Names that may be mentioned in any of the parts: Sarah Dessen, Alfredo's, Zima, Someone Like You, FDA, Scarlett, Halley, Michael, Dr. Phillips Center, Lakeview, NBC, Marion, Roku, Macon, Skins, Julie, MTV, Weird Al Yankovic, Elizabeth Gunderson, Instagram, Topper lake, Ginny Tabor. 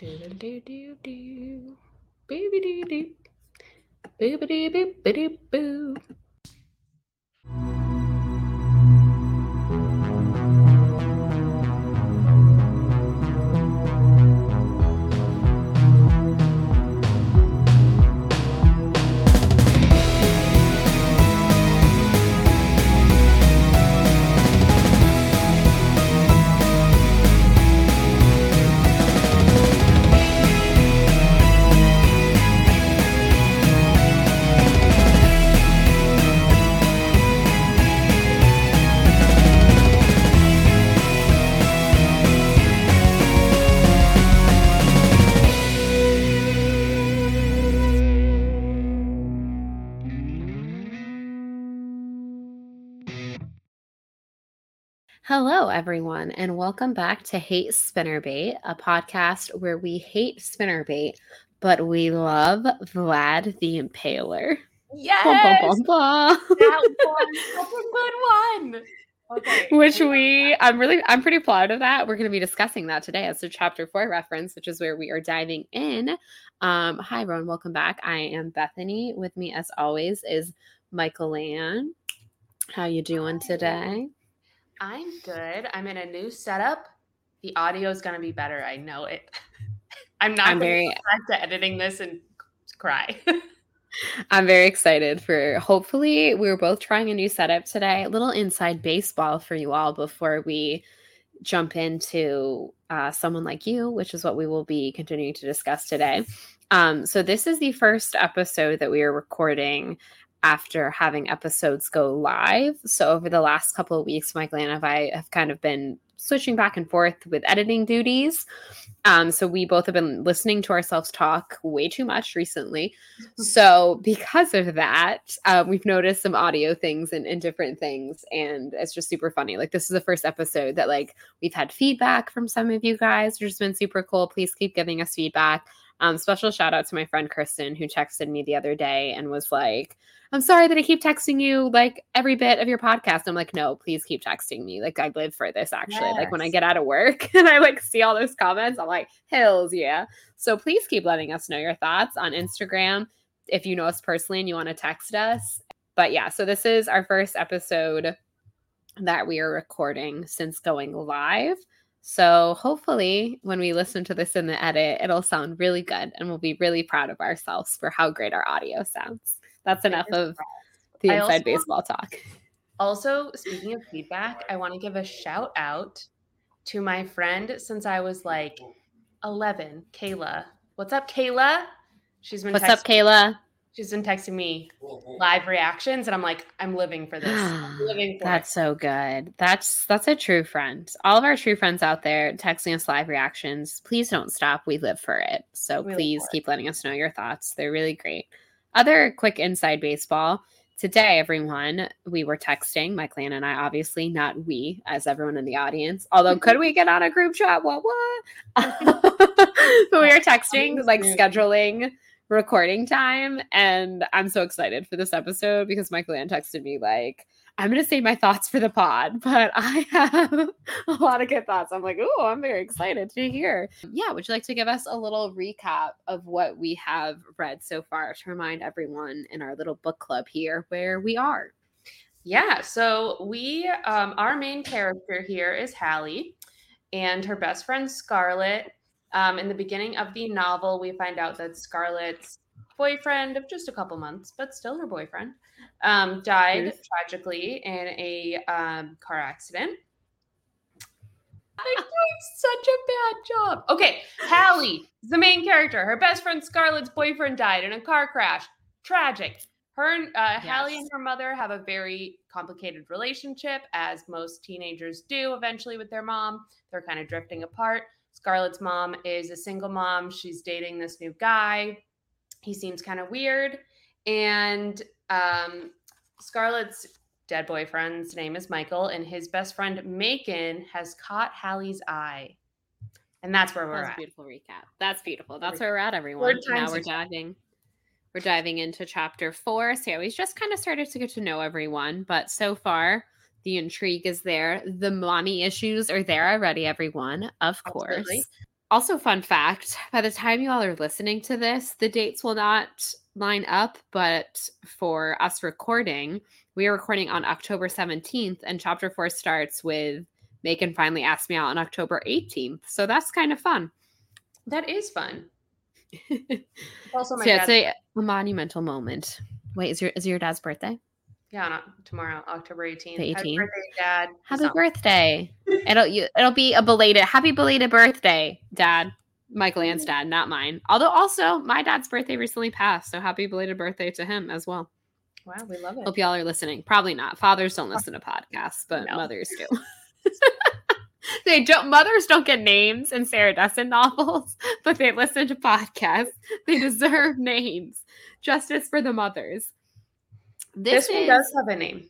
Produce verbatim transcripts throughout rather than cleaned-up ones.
Do-do-do-do-do. Boobity-doo. Boobity-boop-bity-boo. Hello, everyone, and welcome back to Hate Spinnerbait, a podcast where we hate spinnerbait, but we love Vlad the Impaler. Yes! Bum, bum, bum, bum. That was a good one! Okay. Which we, I'm really, I'm pretty proud of that. We're going to be discussing that today as a chapter four reference, which is where we are diving in. Um, hi, everyone. Welcome back. I am Bethany. With me, as always, is Michael Ann. How you doing today? I'm good. I'm in a new setup. The audio is going to be better. I know it. I'm not I'm very back to editing this and cry. I'm very excited for, hopefully, we're both trying a new setup today. A little inside baseball for you all before we jump into uh, Someone Like You, which is what we will be continuing to discuss today. Um, so this is the first episode that we are recording after having episodes go live. So over the last couple of weeks, Michael and I have kind of been switching back and forth with editing duties. Um, so we both have been listening to ourselves talk way too much recently. So because of that, uh, we've noticed some audio things and, and different things. And it's just super funny. Like, this is the first episode that, like, we've had feedback from some of you guys, which has been super cool. Please keep giving us feedback. Um, special shout out to my friend Kristen, who texted me the other day and was like, I'm sorry that I keep texting you like every bit of your podcast. I'm like, no, please keep texting me. Like, I live for this, actually. Yes. Like, when I get out of work and I like see all those comments, I'm like, hells yeah. So please keep letting us know your thoughts on Instagram if you know us personally and you want to text us. But yeah, so this is our first episode that we are recording since going live. So hopefully when we listen to this in the edit, it'll sound really good and we'll be really proud of ourselves for how great our audio sounds. That's enough of the inside baseball talk. Also, speaking of feedback, I want to give a shout out to my friend since I was like eleven, Kayla. What's up, Kayla? She's been What's up, Kayla? She's been texting me live reactions, and I'm like, I'm living for this. I'm living for That's it. So good. That's that's a true friend. All of our true friends out there texting us live reactions, please don't stop. We live for it. So we please keep letting us know your thoughts. They're really great. Other quick inside baseball. Today, everyone, we were texting, my clan and I, obviously, not we, as everyone in the audience. Although, could we get on a group chat? What, what? But we were texting, like, scheduling recording time, and I'm so excited for this episode because Michael Ann texted me like, I'm going to save my thoughts for the pod, but I have a lot of good thoughts. I'm like, oh, I'm very excited to hear. Yeah, would you like to give us a little recap of what we have read so far to remind everyone in our little book club here where we are? Yeah, so we, um, our main character here is Halley and her best friend Scarlett. Um, in the beginning of the novel, we find out that Scarlett's boyfriend of just a couple months, but still her boyfriend, um, died Ruth. tragically in a um, car accident. I did such a bad job. Okay, Halley, the main character, her best friend Scarlett's boyfriend died in a car crash. Tragic. Her, uh, yes. Halley and her mother have a very complicated relationship, as most teenagers do eventually with their mom. They're kind of drifting apart. Scarlett's mom is a single mom. She's dating this new guy. He seems kind of weird. And um, Scarlett's dead boyfriend's name is Michael, and his best friend, Macon, has caught Halley's eye. And that's where we're that's at. That's a beautiful recap. That's beautiful. That's where we're at, everyone. Now we're diving. We're diving into chapter four. So yeah, we've just kind of started to get to know everyone. But so far, the intrigue is there. The mommy issues are there already, everyone, of course. Absolutely. Also, fun fact, by the time you all are listening to this, the dates will not line up, but for us recording, we are recording on October seventeenth, and chapter four starts with Macon finally asked me out on October eighteenth. So that's kind of fun. That is fun. Also, my so yeah, it's a, a monumental moment. Wait, is your is your dad's birthday? Yeah, not tomorrow, October eighteenth. The eighteenth. Happy birthday, Dad. Happy Something. birthday. it'll you, it'll be a belated happy belated birthday, Dad. Michael Ann's dad, not mine. Although also my dad's birthday recently passed, so happy belated birthday to him as well. Wow, we love it. Hope y'all are listening. Probably not. Fathers don't listen to podcasts, but no. Mothers do. They don't. Mothers don't get names in Sarah Dessen novels, but they listen to podcasts. They deserve names. Justice for the mothers. This, this one is, does have a name.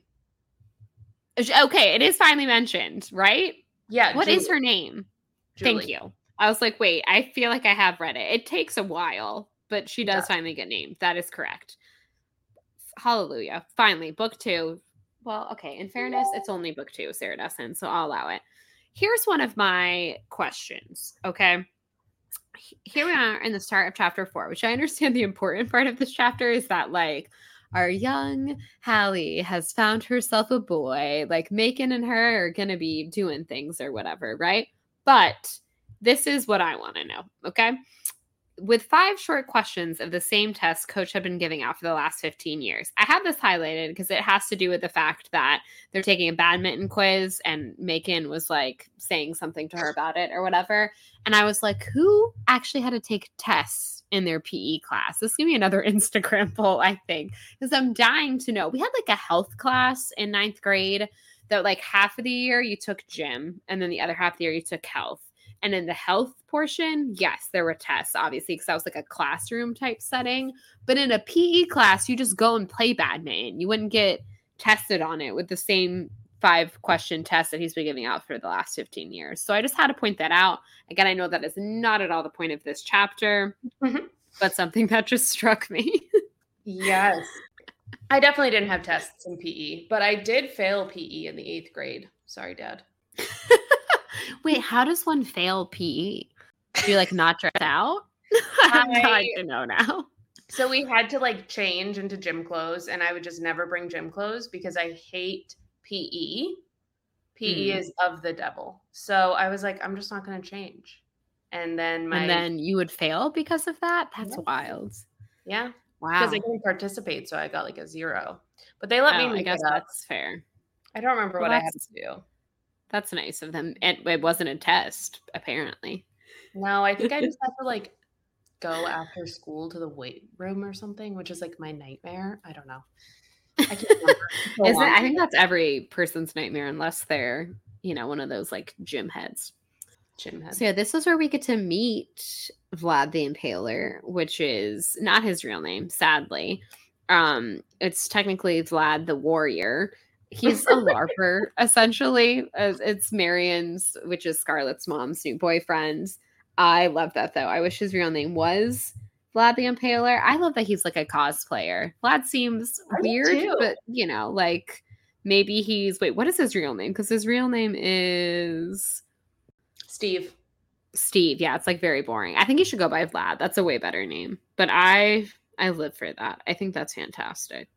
Okay, it is finally mentioned, right? Yeah. What Julie. is her name? Julie. Thank you. I was like, wait, I feel like I have read it. It takes a while, but she does yeah. finally get named. That is correct. Hallelujah. Finally, book two. Well, okay, in fairness, it's only book two, Sarah Dessen, so I'll allow it. Here's one of my questions, okay? Here we are in the start of chapter four, which I understand the important part of this chapter is that, like, our young Halley has found herself a boy. Like, Macon and her are going to be doing things or whatever, right? But this is what I want to know, okay? With five short questions of the same test Coach had been giving out for the last fifteen years. I have this highlighted because it has to do with the fact that they're taking a badminton quiz and Macon was like saying something to her about it or whatever. And I was like, who actually had to take tests in their P E class? This is going to be another Instagram poll, I think, because I'm dying to know. We had like a health class in ninth grade that like half of the year you took gym and then the other half of the year you took health. And in the health portion, yes, there were tests, obviously, because that was like a classroom type setting. But in a P E class, you just go and play badminton. You wouldn't get tested on it with the same five question test that he's been giving out for the last fifteen years. So I just had to point that out. Again, I know that is not at all the point of this chapter, mm-hmm. but something that just struck me. Yes. I definitely didn't have tests in P E, but I did fail P E in the eighth grade. Sorry, Dad. Wait, how does one fail P E? Do you like not dress out? I'm glad to know now. So we had to like change into gym clothes, and I would just never bring gym clothes because I hate P E. P E mm. is of the devil. So I was like, I'm just not going to change. And then my and then you would fail because of that. That's yeah. wild. Yeah. Wow. Because I couldn't participate, so I got like a zero. But they let oh, me. Make I guess it up. That's fair. I don't remember well, what I had to do. That's nice of them. It, it wasn't a test, apparently. No, I think I just have to, like, go after school to the weight room or something, which is, like, my nightmare. I don't know. I can't remember. Isn't, I think that's every person's nightmare unless they're, you know, one of those, like, gym heads. Gym heads. So, yeah, this is where we get to meet Vlad the Impaler, which is not his real name, sadly. Um, it's technically Vlad the Warrior. He's a LARPer, essentially. It's Marion's, which is Scarlett's mom's new boyfriend. I love that, though. I wish his real name was Vlad the Impaler. I love that he's, like, a cosplayer. Vlad seems I weird, but, you know, like, maybe he's... Wait, what is his real name? Because his real name is... Steve. Steve, yeah. It's, like, very boring. I think he should go by Vlad. That's a way better name. But I, I live for that. I think that's fantastic.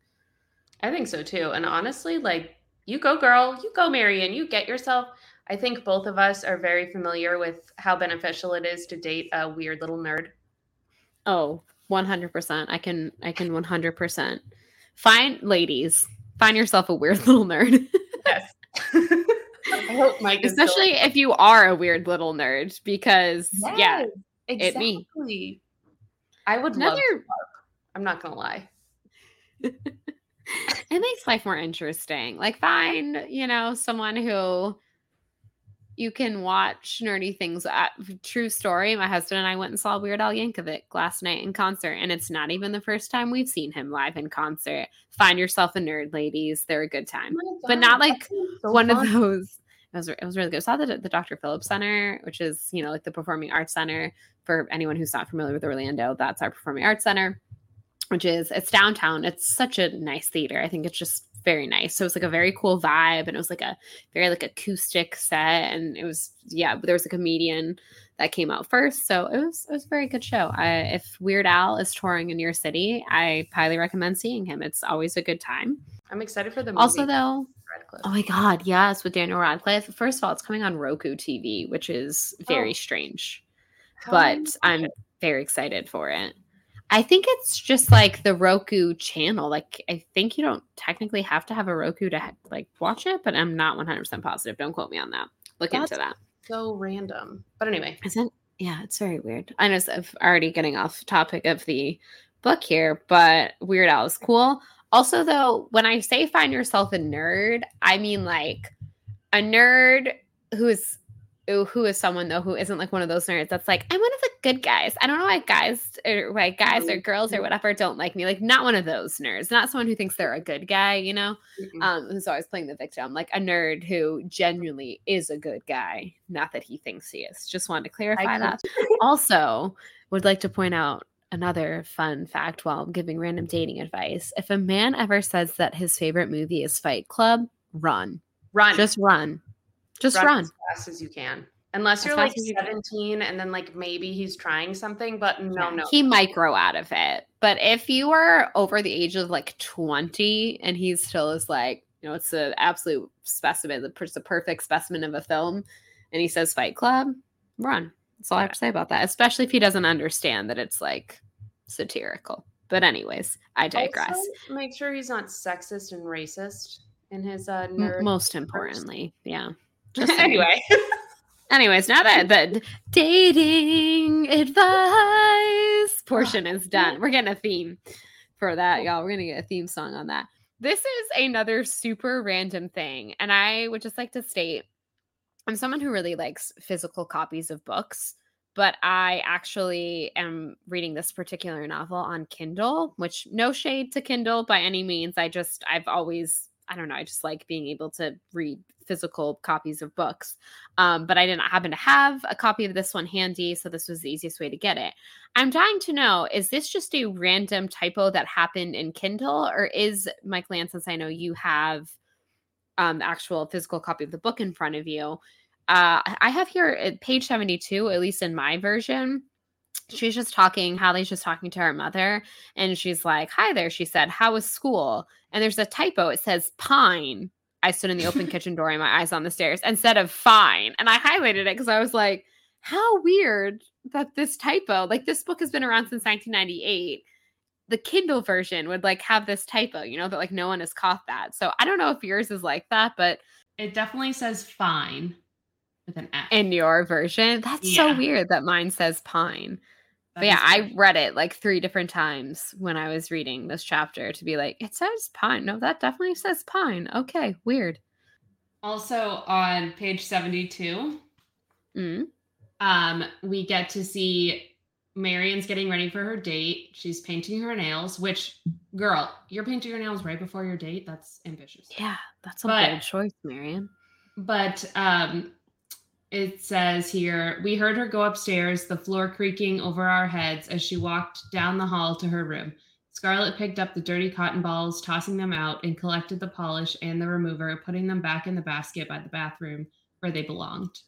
I think so, too. And honestly, like, you go, girl. You go, Marion. You get yourself. I think both of us are very familiar with how beneficial it is to date a weird little nerd. Oh, one hundred percent. I can I can one hundred percent. Find, ladies, find yourself a weird little nerd. Yes. I hope Mike is especially still- if you are a weird little nerd, because, yes, yeah, exactly. It me. I would Another- love to talk. I'm not going to lie. It makes life more interesting. Like, find, you know, someone who you can watch nerdy things at. True story. My husband and I went and saw Weird Al Yankovic last night in concert, and it's not even the first time we've seen him live in concert. Find yourself a nerd, ladies. They're a good time. Oh but not like so one fun. of those. It was, it was really good. I saw the, the Doctor Phillips Center, which is, you know, like the Performing Arts Center. For anyone who's not familiar with Orlando, that's our Performing Arts Center. Which is, it's downtown. It's such a nice theater. I think it's just very nice. So it was like a very cool vibe, and it was like a very like acoustic set, and it was, yeah, there was a comedian that came out first. So it was, it was a very good show. I, if Weird Al is touring in your city, I highly recommend seeing him. It's always a good time. I'm excited for the movie. Also though, Radcliffe. Oh my God, yes, with Daniel Radcliffe. First of all, it's coming on Roku T V, which is very oh. strange, How but amazing. I'm very excited for it. I think it's just like the Roku channel. Like, I think you don't technically have to have a Roku to like watch it, but I'm not one hundred percent positive. Don't quote me on that. Look That's into that. So random. But anyway. Isn't, yeah, it's very weird. I know I'm already getting off topic of the book here, but Weird Al is cool. Also, though, when I say find yourself a nerd, I mean like a nerd who is who is someone though who isn't like one of those nerds that's like, I'm one of the good guys. I don't know why guys or why guys or girls or whatever don't like me. Like, not one of those nerds, not someone who thinks they're a good guy, you know, mm-hmm. um, who's always playing the victim, like a nerd who genuinely is a good guy. Not that he thinks he is. Just wanted to clarify that. Also, would like to point out another fun fact while I'm giving random dating advice. If a man ever says that his favorite movie is Fight Club, run, run, just run. Just run, run as fast as you can, unless as you're like you seventeen, can. And then like maybe he's trying something, but no, yeah, no, he might grow out of it. But if you are over the age of like twenty and he still is like, you know, it's an absolute specimen, it's a perfect specimen of a film, and he says Fight Club, run. That's all yeah. I have to say about that, especially if he doesn't understand that it's like satirical. But anyways, I digress. Also, make sure he's not sexist and racist in his uh, nerd. Most importantly, first. yeah. Just anyway. Anyways, now that the dating advice portion is done, we're getting a theme for that, y'all. We're going to get a theme song on that. This is another super random thing. And I would just like to state, I'm someone who really likes physical copies of books, but I actually am reading this particular novel on Kindle, which no shade to Kindle by any means. I just, I've always... I don't know. I just like being able to read physical copies of books. Um, but I didn't happen to have a copy of this one handy, so this was the easiest way to get it. I'm dying to know, is this just a random typo that happened in Kindle, or is, Mike Lance, since I know you have um, the actual physical copy of the book in front of you, uh, I have here at page seventy-two, at least in my version, she's just talking, Halley's just talking to her mother, and she's like, hi there, she said, how was school? And there's a typo. It says pine. I stood in the open kitchen door and my eyes on the stairs instead of fine. And I highlighted it because I was like, how weird that this typo, like this book has been around since nineteen ninety-eight. The Kindle version would like have this typo, you know, that like no one has caught that. So I don't know if yours is like that, but it definitely says fine with an F. In your version. That's yeah. so weird that mine says pine. But yeah, I read it like three different times when I was reading this chapter to be like, it says pine. No, that definitely says pine. Okay, weird. Also on page seventy-two, mm. um, we get to see Marion's getting ready for her date. She's painting her nails, which, girl, you're painting your nails right before your date? That's ambitious. Yeah, that's a but, bold choice, Marion. But... um. It says here, we heard her go upstairs, the floor creaking over our heads as she walked down the hall to her room. Scarlett picked up the dirty cotton balls, tossing them out, and collected the polish and the remover, putting them back in the basket by the bathroom where they belonged.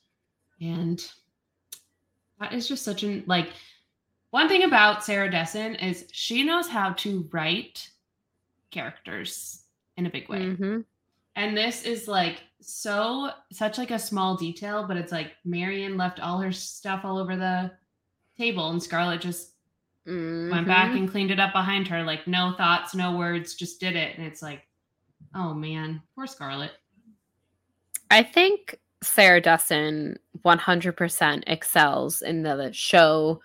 And that is just such an, like, one thing about Sarah Dessen is she knows how to write characters in a big way. Mm-hmm. And this is like so such like a small detail, but it's like Marion left all her stuff all over the table, and Scarlett just mm-hmm. went back and cleaned it up behind her. Like no thoughts, no words, just did it. And it's like, oh man, poor Scarlett. I think Sarah Dessen one hundred percent excels in the show,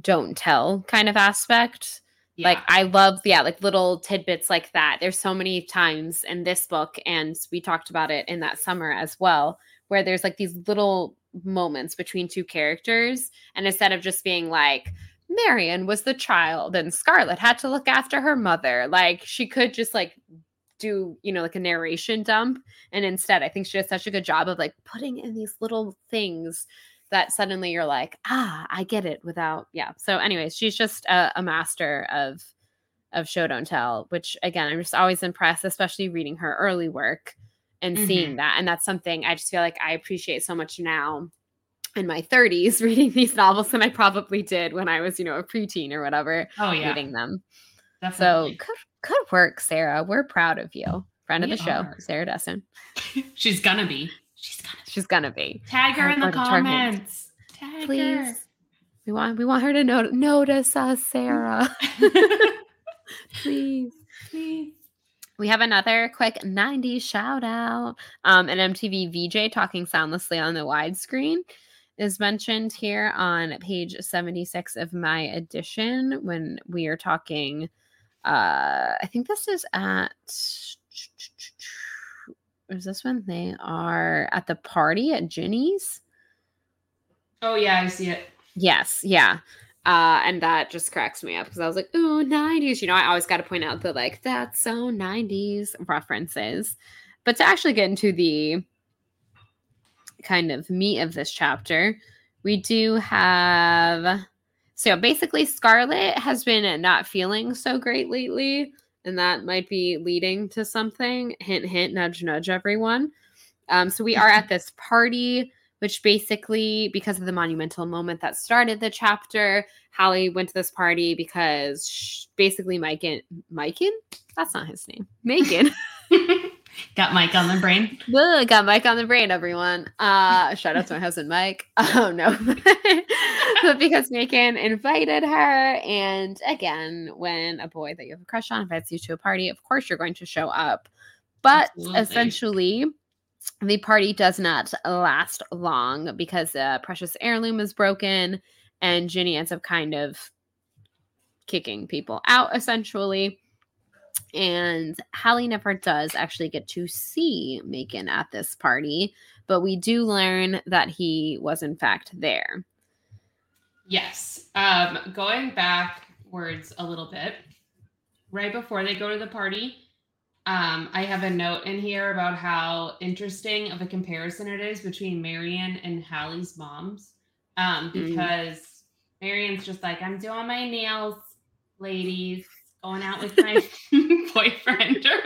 don't tell kind of aspect. Yeah. Like I love, yeah, like little tidbits like that. There's so many times in this book, and we talked about it in that summer as well, where there's like these little moments between two characters. And instead of just being like, Marion was the child and Scarlett had to look after her mother, like she could just like do, you know, like a narration dump. And instead, I think she does such a good job of like putting in these little things that suddenly you're like, ah, I get it without, yeah. So anyways, she's just a, a master of of Show Don't Tell, which again, I'm just always impressed, especially reading her early work and mm-hmm. seeing that. And that's something I just feel like I appreciate so much now in my thirties reading these novels than I probably did when I was, you know, a preteen or whatever. Oh, yeah. Reading them. Definitely. So good, good work, Sarah. We're proud of you. Friend we of the show, are. Sarah Dessen. She's gonna be. She's gonna be. She's gonna be. Tag her, her in the comments. Tag Please. Her. We want we want her to not- notice us, Sarah. Please. Please. We have another quick nineties shout out. Um, an M T V V J talking soundlessly on the widescreen is mentioned here on page seventy-six of my edition when we are talking. Uh, I think this is at, is this when they are at the party at Ginny's? Oh, yeah, I see it. Yes, yeah. Uh, and that just cracks me up because I was like, ooh, nineties. You know, I always got to point out the like, that's so nineties references. But to actually get into the kind of meat of this chapter, we do have, so basically Scarlett has been not feeling so great lately, and that might be leading to something. Hint, hint, nudge, nudge, everyone. Um, so we are at this party, which basically, because of the monumental moment that started the chapter, Halley went to this party because she, basically Macon, Macon? That's not his name. Macon. Got Mike on the brain. Ugh, got Mike on the brain, everyone. Uh, shout out to my husband, Mike. Oh, no. But because Macon invited her. And again, when a boy that you have a crush on invites you to a party, of course you're going to show up. But Absolutely. Essentially, the party does not last long because a precious heirloom is broken. And Ginny ends up kind of kicking people out, essentially. And Halley never does actually get to see Macon at this party, but we do learn that he was in fact there. Yes. Um, going backwards a little bit, right before they go to the party, um, I have a note in here about how interesting of a comparison it is between Marion and Halley's moms, um, because mm. Marion's just like, I'm doing my nails, ladies. Going out with my boyfriend or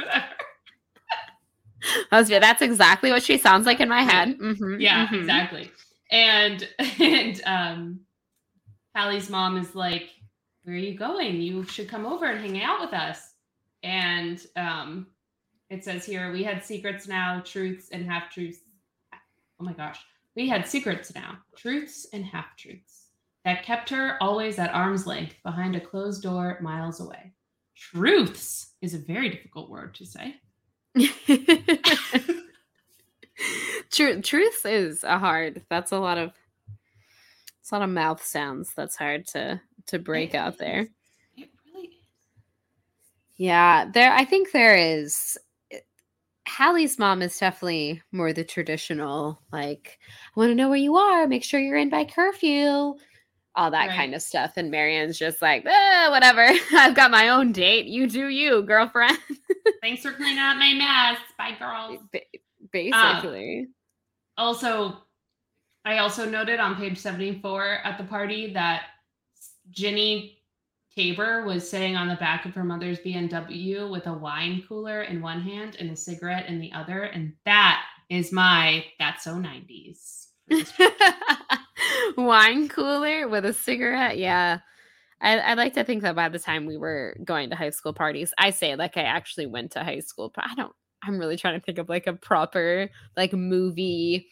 whatever. That's exactly what she sounds like in my head. Mm-hmm, yeah, mm-hmm. exactly. And and um, Hallie's mom is like, where are you going? You should come over and hang out with us. And um, it says here, we had secrets now, truths and half-truths. Oh my gosh. We had secrets now, truths and half-truths that kept her always at arm's length behind a closed door miles away. Truths is a very difficult word to say. Tr- truth is a hard. That's a lot of. It's a lot of mouth sounds. That's hard to to break it out is. There. It really is. Yeah, there. I think there is. Hallie's mom is definitely more the traditional. Like, I want to know where you are. Make sure you're in by curfew. All that right. kind of stuff. And Marion's just like, eh, whatever. I've got my own date. You do you, girlfriend. Thanks for cleaning up my mess. Bye, girls. Ba- basically. Uh, also, I also noted on page seventy-four at the party that Ginny Tabor was sitting on the back of her mother's B M W with a wine cooler in one hand and a cigarette in the other. And that is my, that's so nineties. Wine cooler with a cigarette. Yeah. I, I like to think that by the time we were going to high school parties, I say like I actually went to high school, but I don't, I'm really trying to think of like a proper like movie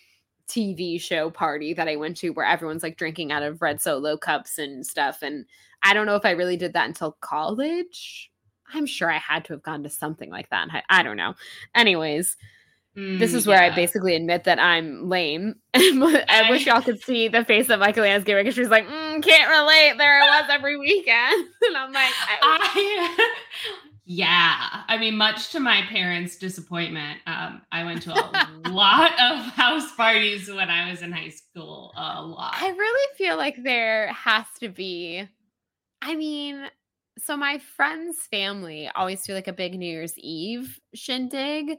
T V show party that I went to where everyone's like drinking out of red Solo cups and stuff. And I don't know if I really did that until college. I'm sure I had to have gone to something like that. I, I don't know. Anyways, Mm, this is where yeah. I basically admit that I'm lame. I wish y'all could see the face that Michael is giving because she's like, mm, can't relate. There I was every weekend. And I'm like, I, I yeah. I mean, much to my parents' disappointment, um, I went to a lot of house parties when I was in high school. A lot. I really feel like there has to be, I mean, so my friend's family always do like a big New Year's Eve shindig.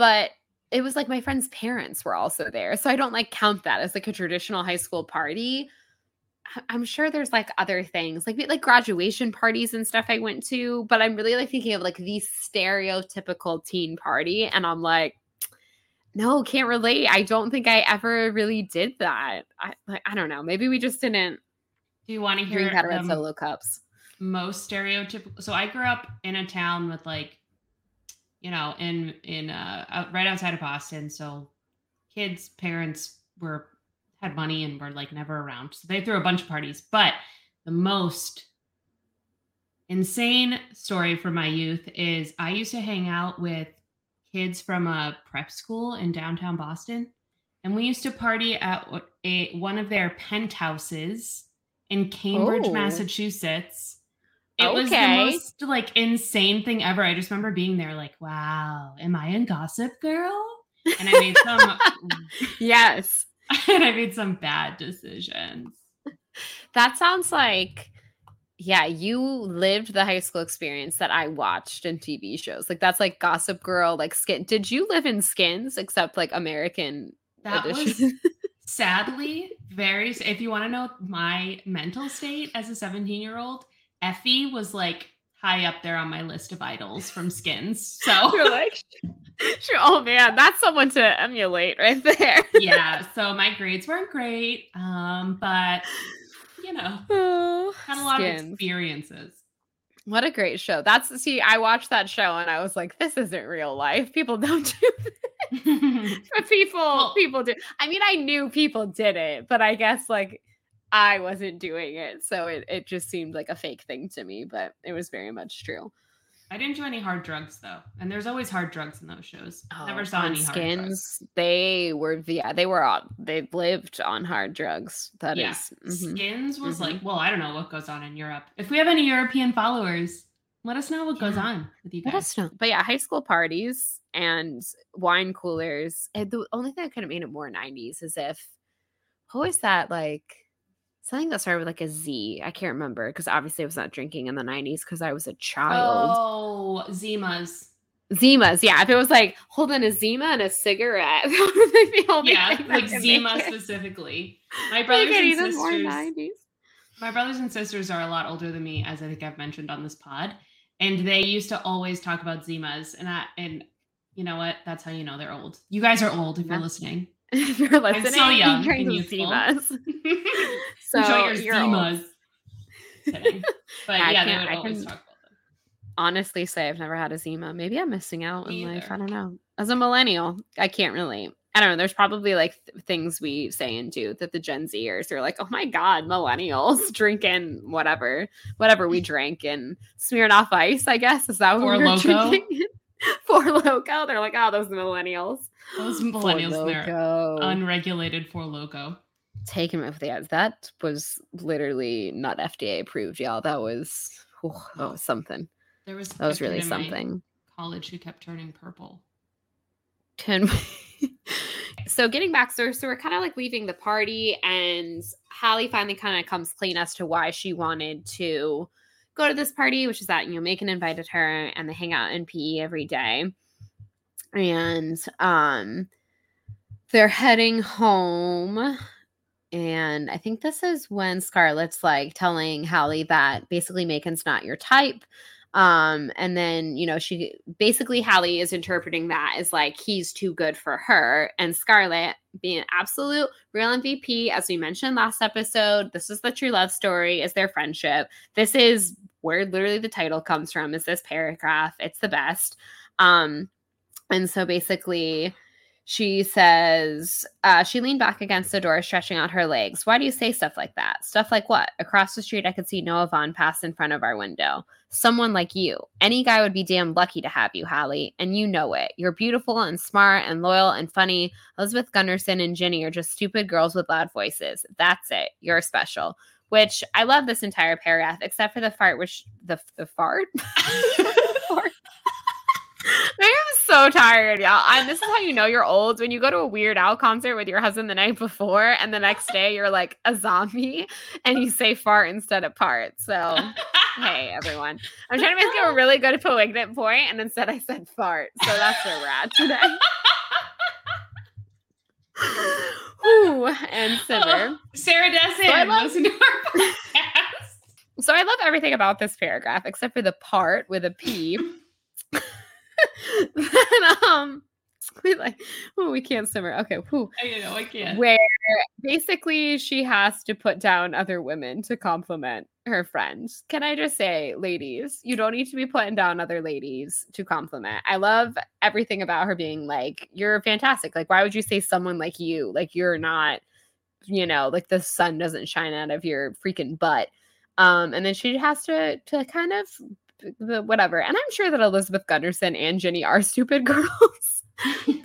But it was like my friend's parents were also there. So I don't like count that as like a traditional high school party. I'm sure there's like other things like like graduation parties and stuff I went to, but I'm really like thinking of like the stereotypical teen party. And I'm like, no, can't relate. I don't think I ever really did that. I like, I don't know. Maybe we just didn't. Do you want to hear drink out of red solo cups? Most stereotypical. So I grew up in a town with like, you know, in, in, uh, right outside of Boston. So kids' parents were, had money and were like never around. So they threw a bunch of parties, but the most insane story from my youth is I used to hang out with kids from a prep school in downtown Boston. And we used to party at a, one of their penthouses in Cambridge, oh. Massachusetts. It okay. was the most like insane thing ever. I just remember being there like, wow, am I in Gossip Girl? And I made some. Yes. And I made some bad decisions. That sounds like, yeah, you lived the high school experience that I watched in T V shows. Like that's like Gossip Girl, like Skins. Did you live in Skins except like American that edition? Was sadly very, if you want to know my mental state as a seventeen year old, Effie was like high up there on my list of idols from Skins. So you're like, sure, oh man, that's someone to emulate right there. Yeah. So my grades weren't great, um, but you know, oh, had a lot Skins. Of experiences. What a great show! That's see, I watched that show and I was like, this isn't real life. People don't do this, but people, well, people do. I mean, I knew people did it, but I guess like. I wasn't doing it, so it, it just seemed like a fake thing to me, but it was very much true. I didn't do any hard drugs, though, and there's always hard drugs in those shows. Oh, never saw any Skins, hard drugs. They were, yeah, they were all, they lived on hard drugs. That yeah. is. Mm-hmm. Skins was mm-hmm. like, well, I don't know what goes on in Europe. If we have any European followers, let us know what yeah. goes on with you guys. Let us know. But yeah, high school parties and wine coolers. And the only thing that could have made it more nineties is if, who is that, like... Something that started with like a Z. I can't remember because obviously I was not drinking in the nineties because I was a child. Oh, Zimas. Zimas, yeah. If it was like, hold on, a Zima and a cigarette. Yeah, like Zima specifically. My brothers and sisters. More nineties. My brothers and sisters are a lot older than me, as I think I've mentioned on this pod. And they used to always talk about Zimas. And I, and you know what? That's how you know they're old. You guys are old if you're listening. If you're listening, I'm so young you're and useful. So enjoy your you're Zimas. But I yeah, they would I always talk about them. Honestly, say I've never had a Zima. Maybe I'm missing out Me in either. Life. I don't know. As a millennial, I can't relate. I don't know. There's probably like th- things we say and do that the Gen Zers are like, oh my God, millennials drinking whatever, whatever we drank and smearing off ice. I guess is that what Four we were Loco. Drinking? Four Loco. They're like, oh, those millennials. Those millennials, they're unregulated Four Loco. Take him off the ads. That was literally not F D A approved, y'all. That was oh, that was something. There was that was really something. College who kept turning purple. Can we? So getting back, so, so we're kind of like leaving the party, and Halley finally kind of comes clean as to why she wanted to go to this party, which is that you know Macon invited her, and they hang out in P E every day, and um, they're heading home. And I think this is when Scarlett's like telling Halley that basically Macon's not your type. Um, and then, you know, she basically Halley is interpreting that as like, he's too good for her. And Scarlett being an absolute real M V P, as we mentioned last episode, this is the true love story is their friendship. This is where literally the title comes from is this paragraph. It's the best. Um, and so basically she says, uh, she leaned back against the door, stretching out her legs. Why do you say stuff like that? Stuff like what? Across the street, I could see Noah Vaughn pass in front of our window. Someone like you. Any guy would be damn lucky to have you, Halley. And you know it. You're beautiful and smart and loyal and funny. Elizabeth Gunderson and Ginny are just stupid girls with loud voices. That's it. You're special. Which I love this entire paragraph, except for the fart, which the, the fart? the fart. I am so tired, y'all. I, this is how you know you're old. When you go to a Weird Al concert with your husband the night before, and the next day you're like a zombie, and you say fart instead of part. So, hey, everyone. I'm trying to make it a really good poignant point, and instead I said fart. So that's where we're at today. ooh, and simmer. Oh, Sarah Dessen, so I love- listen to our podcast. So I love everything about this paragraph, except for the part with a P. Then, um, we like, oh, we can't simmer. Okay, whew. I know, I can't. Where basically she has to put down other women to compliment her friend. Can I just say, ladies, you don't need to be putting down other ladies to compliment. I love everything about her being like, you're fantastic. Like, why would you say someone like you? Like, you're not, you know, like the sun doesn't shine out of your freaking butt. Um, and then she has to to kind of whatever. And I'm sure that Elizabeth Gunderson and Jenny are stupid girls.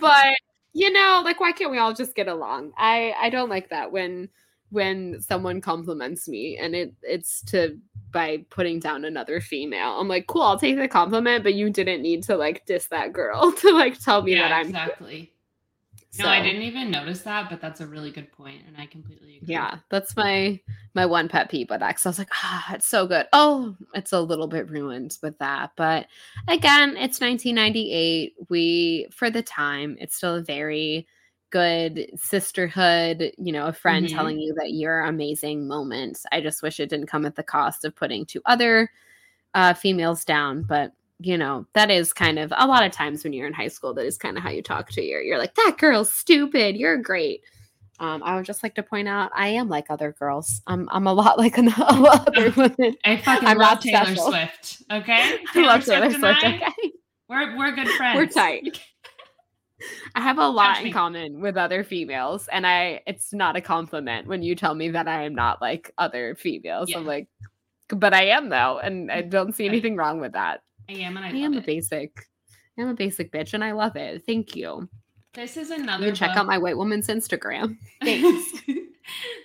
But, you know, like, why can't we all just get along? I, I don't like that when when someone compliments me and it it's to by putting down another female. I'm like, cool, I'll take the compliment, but you didn't need to, like, diss that girl to, like, tell me yeah, that I'm exactly. No, so. I didn't even notice that, but that's a really good point, and I completely agree. Yeah, that's my my one pet peeve with that. So I was like, ah, oh, it's so good. Oh, it's a little bit ruined with that, but again, it's nineteen ninety-eight. We, for the time, it's still a very good sisterhood. You know, a friend mm-hmm. telling you that you're amazing moment. I just wish it didn't come at the cost of putting two other uh, females down, but. You know, that is kind of a lot of times when you're in high school, that is kind of how you talk to your, you're like, that girl's stupid. You're great. Um, I would just like to point out, I am like other girls. I'm I'm a lot like another other women. I fucking I'm love Taylor special. Swift. Okay. Taylor I love Taylor Swift. Swift I, okay. We're, we're good friends. We're tight. I have a lot Touch in me. common with other females, and I, it's not a compliment when you tell me that I am not like other females. Yeah. I'm like, but I am though. And I don't see anything wrong with that. I am, and I, I am a it. basic. I'm a basic bitch, and I love it. Thank you. This is another. You check book. out my white woman's Instagram. Thanks.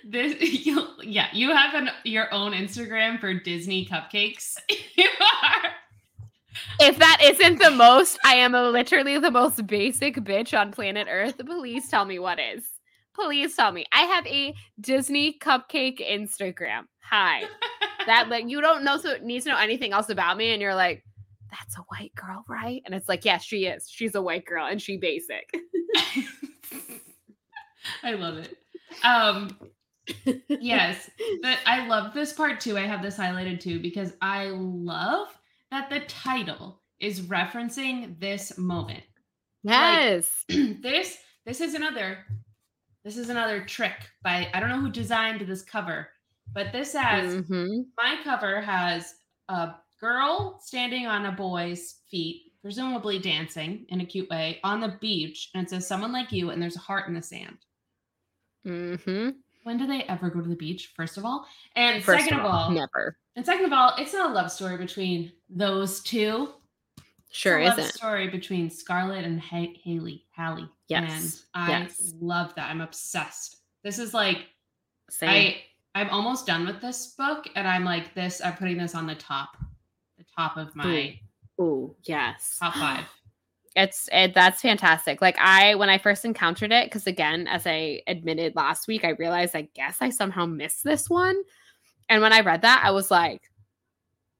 this, you, yeah, you have an your own Instagram for Disney cupcakes. You are. If that isn't the most, I am a, literally the most basic bitch on planet Earth. Please tell me what is. Please tell me. I have a Disney cupcake Instagram. Hi. That like you don't know, so needs to know anything else about me, and you're like. That's a white girl, right? And it's like, yes, she is. She's a white girl and she basic. I love it. Um, yes. But I love this part too. I have this highlighted too, because I love that the title is referencing this moment. Yes. Like, this, this is another, this is another trick by, I don't know who designed this cover, but this has, mm-hmm. my cover has a girl standing on a boy's feet, presumably dancing in a cute way on the beach. And it says someone like you. And there's a heart in the sand. Mm-hmm. When do they ever go to the beach? First of all. And first second of all, all, never. And second of all, it's not a love story between those two. Sure. It's a isn't. love story between Scarlett and ha- Halley. Halley. Yes. And I yes. love that. I'm obsessed. This is like, Same. I, I'm almost done with this book. And I'm like this, I'm putting this on the top. Top of my oh yes top five. It's it, that's fantastic. Like I when I first encountered it, because again, as I admitted last week, I realized I guess I somehow missed this one. And when I read that, I was like,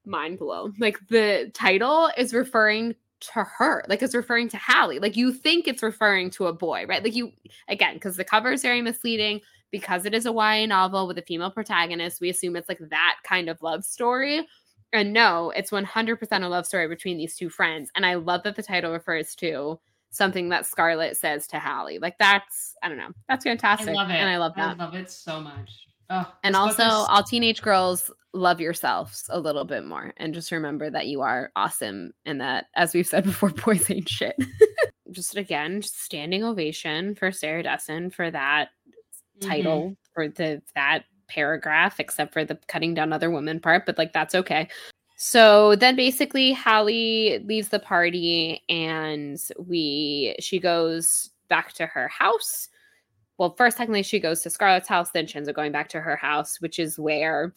mind blown. Like the title is referring to her, like it's referring to Halley. Like you think it's referring to a boy, right? Like you again, because the cover is very misleading. Because it is a Y A novel with a female protagonist, we assume it's like that kind of love story. And no, it's one hundred percent a love story between these two friends. And I love that the title refers to something that Scarlett says to Halley. Like that's, I don't know. That's fantastic. I love it. And I love that. I love it so much. Oh, and also is- all teenage girls, love yourselves a little bit more. And just remember that you are awesome. And that, as we've said before, boys ain't shit. Just again, just standing ovation for Sarah Dessen for that mm-hmm. title, for the that paragraph, except for the cutting down other women part, but like that's okay. So then basically Halley leaves the party and we she goes back to her house. Well, first technically she goes to Scarlett's house, then she ends up going back to her house, which is where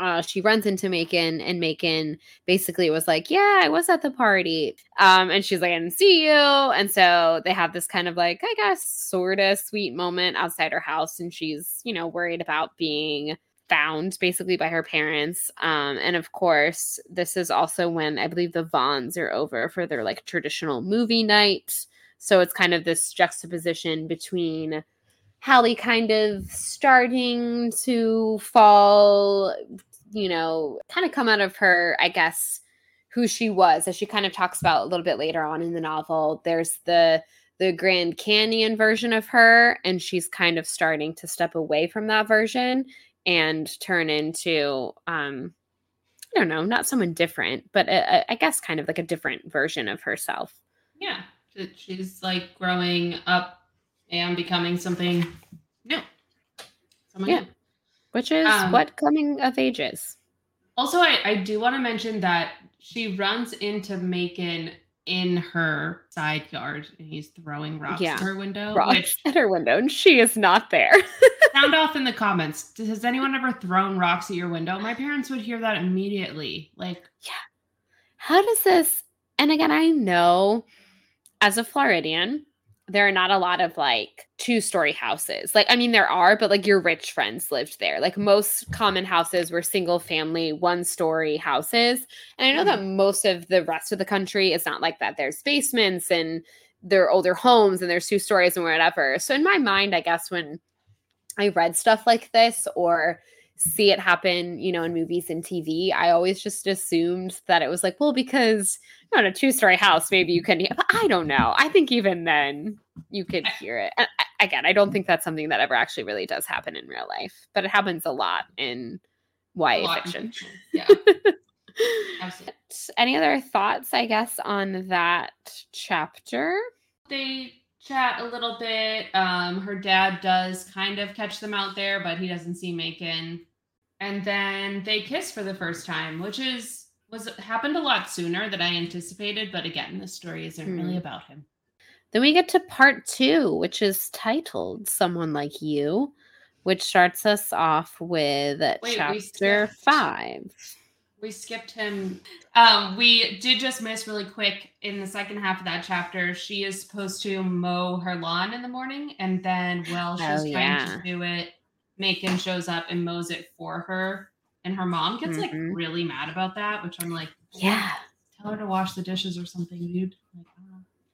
uh she runs into Macon, and Macon basically was like, yeah, I was at the party, um and she's like, I didn't see you. And so they have this kind of like, I guess sort of sweet moment outside her house, and she's, you know, worried about being found basically by her parents, um and of course this is also when I believe the Vaughns are over for their like traditional movie night. So it's kind of this juxtaposition between Halley kind of starting to fall, you know, kind of come out of her, I guess, who she was, as she kind of talks about a little bit later on in the novel. There's the the Grand Canyon version of her, and she's kind of starting to step away from that version and turn into, um, I don't know, not someone different, but a, a, I guess kind of like a different version of herself. Yeah, she's like growing up and becoming something new. Someone yeah, new. Which is um, what coming of age is. Also, I, I do want to mention that she runs into Macon in her side yard, and he's throwing rocks yeah. at her window. Rocks which, at her window, and she is not there. Sound off in the comments. Has anyone ever thrown rocks at your window? My parents would hear that immediately. Like, yeah. How does this? And again, I know as a Floridian, there are not a lot of like two-story houses. Like, I mean, there are, but like your rich friends lived there. Like most common houses were single family, one-story houses. And I know that most of the rest of the country is not like that. There's basements and there are older homes and there's two stories and whatever. So in my mind, I guess when I read stuff like this or see it happen, you know, in movies and T V, I always just assumed that it was like, well, because you're in a two-story house, maybe you can hear, but I don't know. I think even then you could hear it. And again, I don't think that's something that ever actually really does happen in real life, but it happens a lot in Y A lot fiction. In fiction. Yeah. Absolutely. Any other thoughts, I guess, on that chapter? They chat a little bit. Um, her dad does kind of catch them out there, but he doesn't see Macon. And then they kiss for the first time, which is was happened a lot sooner than I anticipated. But again, the story isn't mm. really about him. Then we get to part two, which is titled Someone Like You, which starts us off with Wait, chapter we skipped, five. We skipped him. Um, we did just miss really quick in the second half of that chapter. She is supposed to mow her lawn in the morning. And then while she's oh, yeah. trying to do it, Macon shows up and mows it for her, and her mom gets mm-hmm. like really mad about that, which I'm like, yeah, tell her to wash the dishes or something, dude. Like,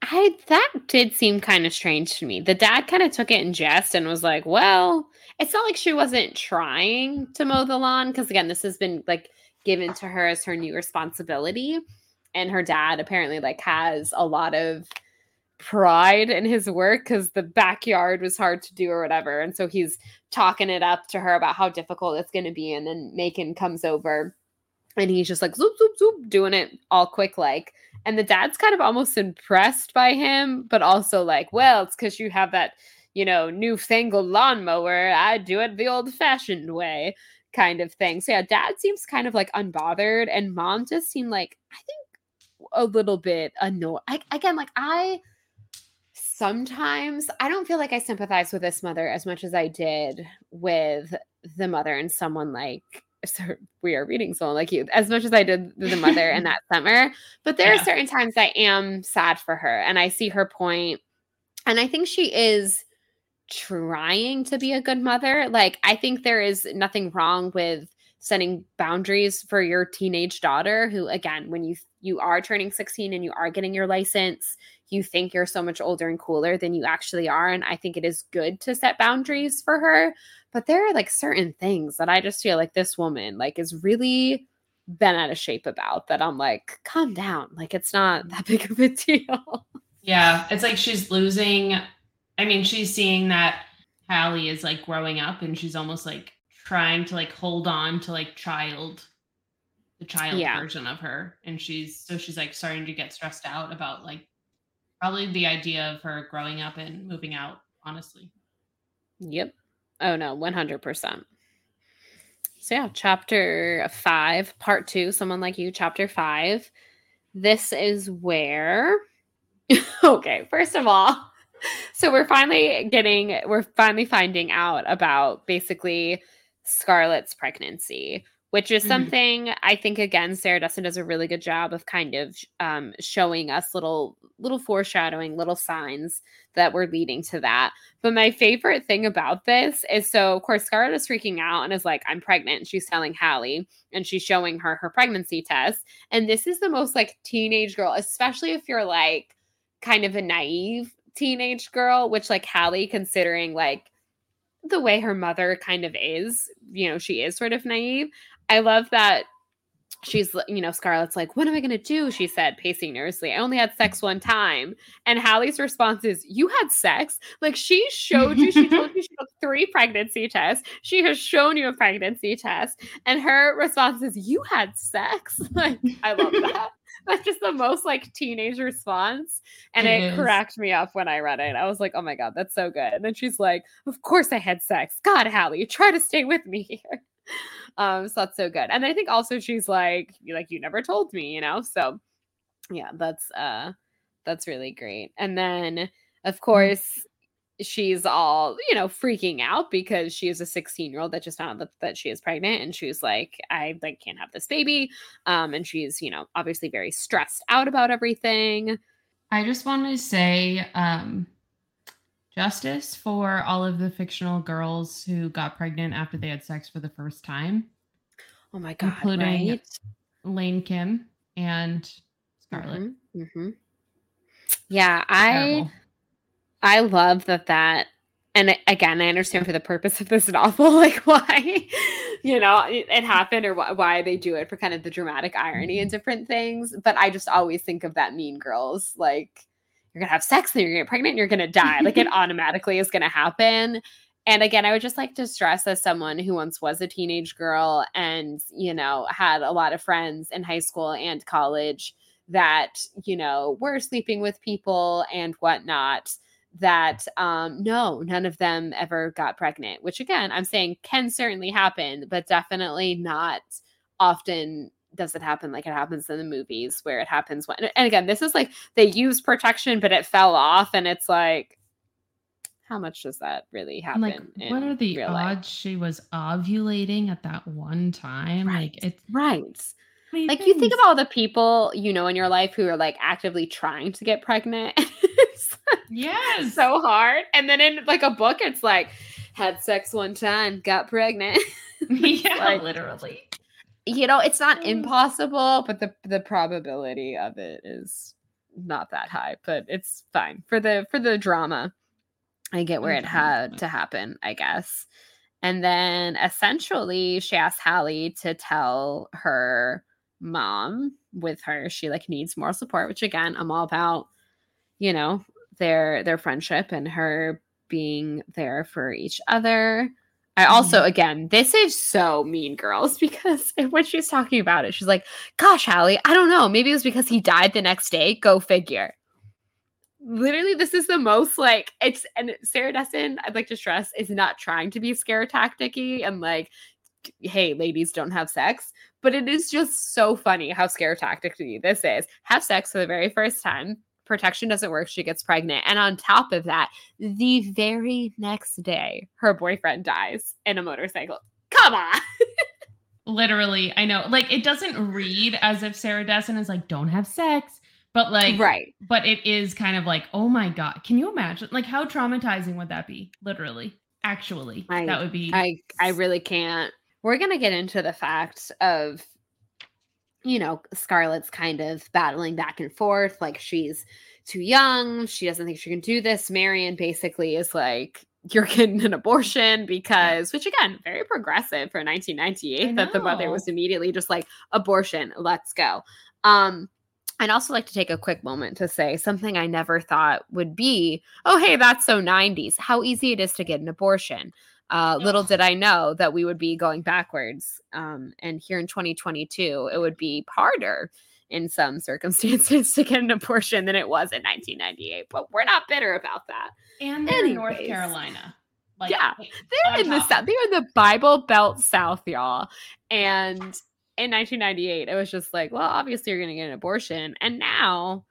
I, that did seem kind of strange to me. The dad kind of took it in jest and was like, well, it's not like she wasn't trying to mow the lawn, because again, this has been like given to her as her new responsibility, and her dad apparently like has a lot of pride in his work because the backyard was hard to do or whatever. And so he's talking it up to her about how difficult it's going to be. And then Macon comes over and he's just like, zoop, zoop, zoop, doing it all quick like. And the dad's kind of almost impressed by him, but also like, well, it's because you have that, you know, newfangled lawnmower. I do it the old fashioned way kind of thing. So yeah, dad seems kind of like unbothered, and mom just seemed like, I think, a little bit annoyed. I, again, like I... Sometimes I don't feel like I sympathize with this mother as much as I did with the mother in someone like so we are reading someone like you as much as I did with the mother in that summer. But there yeah. are certain times I am sad for her, and I see her point, and I think she is trying to be a good mother. Like I think there is nothing wrong with setting boundaries for your teenage daughter who, again, when you you are turning sixteen and you are getting your license, you think you're so much older and cooler than you actually are. And I think it is good to set boundaries for her. But there are like certain things that I just feel like this woman like is really bent out of shape about, that I'm like, calm down. Like it's not that big of a deal. Yeah. It's like she's losing. I mean, she's seeing that Halley is like growing up, and she's almost like trying to like hold on to like child, the child yeah. version of her. And she's, so she's like starting to get stressed out about like probably the idea of her growing up and moving out, honestly. Yep. Oh no, one hundred percent. So yeah, chapter five, part two, Someone Like You, chapter five. This is where, okay, first of all, so we're finally getting, we're finally finding out about basically Scarlett's pregnancy, which is something mm-hmm. I think, again, Sarah Dessen does a really good job of kind of um, showing us little little foreshadowing, little signs that were leading to that. But my favorite thing about this is, so, of course, Scarlett is freaking out and is like, I'm pregnant. She's telling Halley, and she's showing her her pregnancy test. And this is the most, like, teenage girl, especially if you're, like, kind of a naive teenage girl, which, like, Halley, considering, like, the way her mother kind of is, you know, she is sort of naive. I love that she's, you know, Scarlett's like, what am I going to do? She said, pacing nervously. I only had sex one time. And Halley's response is, you had sex? Like, she showed you, she told you she took three pregnancy tests. She has shown you a pregnancy test. And her response is, you had sex? Like, I love that. That's just the most, like, teenage response. And it, it cracked me up when I read it. I was like, oh, my God, that's so good. And then she's like, of course I had sex. God, Halley, try to stay with me here. Um, so that's so good. And I think also she's like, like, you never told me, you know? So, yeah, that's uh, that's really great. And then, of course, she's all, you know, freaking out because she is a sixteen-year-old that just found out that she is pregnant. And she's like, I like can't have this baby. Um, and she's, you know, obviously very stressed out about everything. I just want to say um, justice for all of the fictional girls who got pregnant after they had sex for the first time. Oh, my God. Including right? Lane Kim and Scarlett. Mm-hmm, mm-hmm. Yeah, I... Terrible. I love that that, and again, I understand for the purpose of this novel, like why, you know, it, it happened or wh- why they do it for kind of the dramatic irony and different things. But I just always think of that Mean Girls, like you're going to have sex, then you're going to get pregnant, and you're going to die. Like it automatically is going to happen. And again, I would just like to stress as someone who once was a teenage girl and, you know, had a lot of friends in high school and college that, you know, were sleeping with people and whatnot, that um no none of them ever got pregnant, which again I'm saying can certainly happen, but definitely not often does it happen like it happens in the movies where it happens when, and again this is like they use protection but it fell off, and it's like how much does that really happen? Like what are the odds life? She was ovulating at that one time, right. Like it's right. Like, you think of all the people, you know, in your life who are, like, actively trying to get pregnant. It's like, yes. So hard. And then in, like, a book, it's like, had sex one time, got pregnant. Yeah, like, literally. You know, it's not impossible, but the the probability of it is not that high. But it's fine. For the, for the drama, I get where it had to happen, I guess. And then, essentially, she asked Halley to tell her mom with her she like needs moral support, which again I'm all about, you know, their their friendship and her being there for each other. I also again this is so Mean Girls because when she's talking about it she's like, gosh Halley, I don't know, maybe it was because he died the next day, go figure. Literally this is the most like it's, and Sarah Dessen I'd like to stress is not trying to be scare tactic-y and like, hey, ladies, don't have sex. But it is just so funny how scare tactic-y this is. Have sex for the very first time. Protection doesn't work. She gets pregnant. And on top of that, the very next day, her boyfriend dies in a motorcycle. Come on. Literally. I know. Like, it doesn't read as if Sarah Dessen is like, don't have sex. But like, right. But it is kind of like, oh my God. Can you imagine? Like, how traumatizing would that be? Literally. Actually. I, that would be. I, I really can't. We're going to get into the fact of, you know, Scarlett's kind of battling back and forth. Like, she's too young. She doesn't think she can do this. Marion basically is like, you're getting an abortion because, which again, very progressive for nineteen ninety-eight that the mother was immediately just like, abortion, let's go. Um, I'd also like to take a quick moment to say something I never thought would be, oh, hey, that's so nineties, how easy it is to get an abortion. Uh, little did I know that we would be going backwards. Um, and here in twenty twenty-two, it would be harder in some circumstances to get an abortion than it was in nineteen ninety-eight. But we're not bitter about that. And they're in North Carolina. Like, yeah, they're in the South. They're in the Bible Belt South, y'all. And in nineteen ninety-eight, it was just like, well, obviously you're going to get an abortion. And now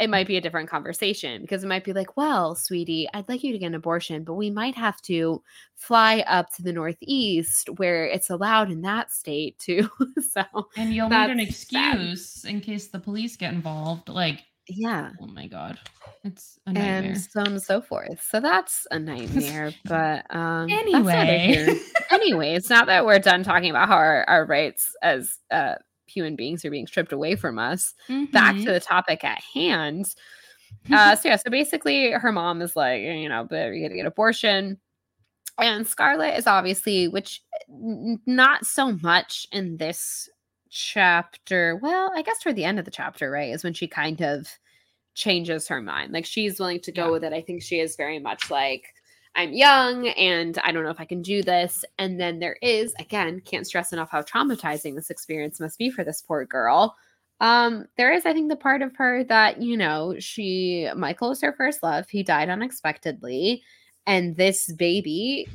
it might be a different conversation because it might be like, well, sweetie, I'd like you to get an abortion, but we might have to fly up to the Northeast where it's allowed in that state too. So, and you'll need an excuse that. In case the police get involved. Like, yeah. Oh my God. It's a nightmare. And so on and so forth. So that's a nightmare, but um, anyway, anyway, it's not that we're done talking about how our, our rights as, uh, human beings are being stripped away from us. Mm-hmm. Back to the topic at hand. Uh, so yeah, so basically her mom is like, you know, but you're going to get an abortion. And Scarlett is obviously, which not so much in this chapter. Well, I guess toward the end of the chapter, right, is when she kind of changes her mind. Like, she's willing to go yeah. with it. I think she is very much like, I'm young and I don't know if I can do this. And then there is, again, can't stress enough how traumatizing this experience must be for this poor girl. Um, there is, I think, the part of her that, you know, she, Michael was her first love. He died unexpectedly. And this baby,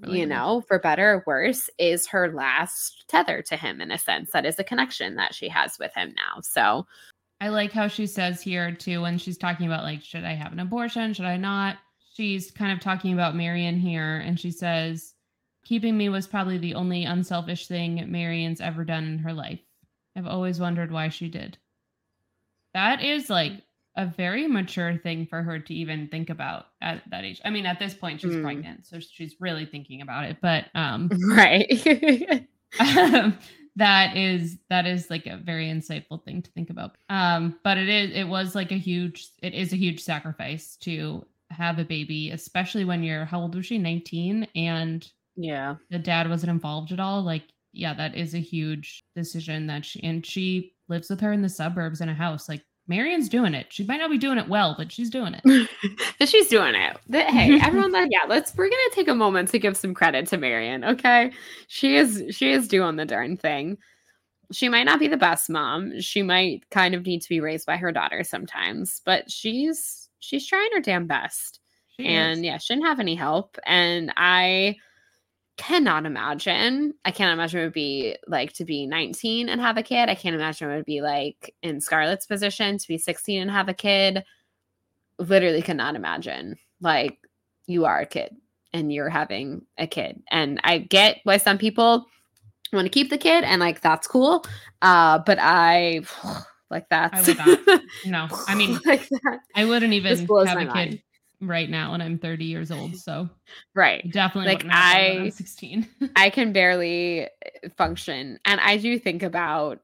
really? you know, for better or worse, is her last tether to him, in a sense. That is a connection that she has with him now. So I like how she says here, too, when she's talking about, like, should I have an abortion? Should I not? She's kind of talking about Marion here, and she says, keeping me was probably the only unselfish thing Marion's ever done in her life. I've always wondered why she did. That is, like, a very mature thing for her to even think about at that age. I mean, at this point, she's mm. pregnant, so she's really thinking about it. But um, right. um, that is, that is like a very insightful thing to think about. Um, but it is, it was like a huge, it is a huge sacrifice to have a baby, especially when you're, how old was she? nineteen, and yeah, the dad wasn't involved at all. Like, yeah, that is a huge decision that she, and she lives with her in the suburbs in a house. Like, Marion's doing it. She might not be doing it well, but she's doing it. But she's doing it. But, hey, everyone, that, yeah, let's, we're going to take a moment to give some credit to Marion. Okay. She is, she is doing the darn thing. She might not be the best mom. She might kind of need to be raised by her daughter sometimes, but she's, She's trying her damn best. She and is. yeah, she didn't have any help. And I cannot imagine. I can't imagine it would be like to be nineteen and have a kid. I can't imagine it would be like in Scarlett's position to be sixteen and have a kid. Literally cannot imagine. Like, you are a kid and you're having a kid. And I get why some people want to keep the kid, and like, that's cool. Uh, but I... Like that. I would not. No, I mean, like that. I wouldn't even have a mind. kid right now when I'm thirty years old. So, right. Definitely. Like, I, when I'm sixteen. I can barely function. And I do think about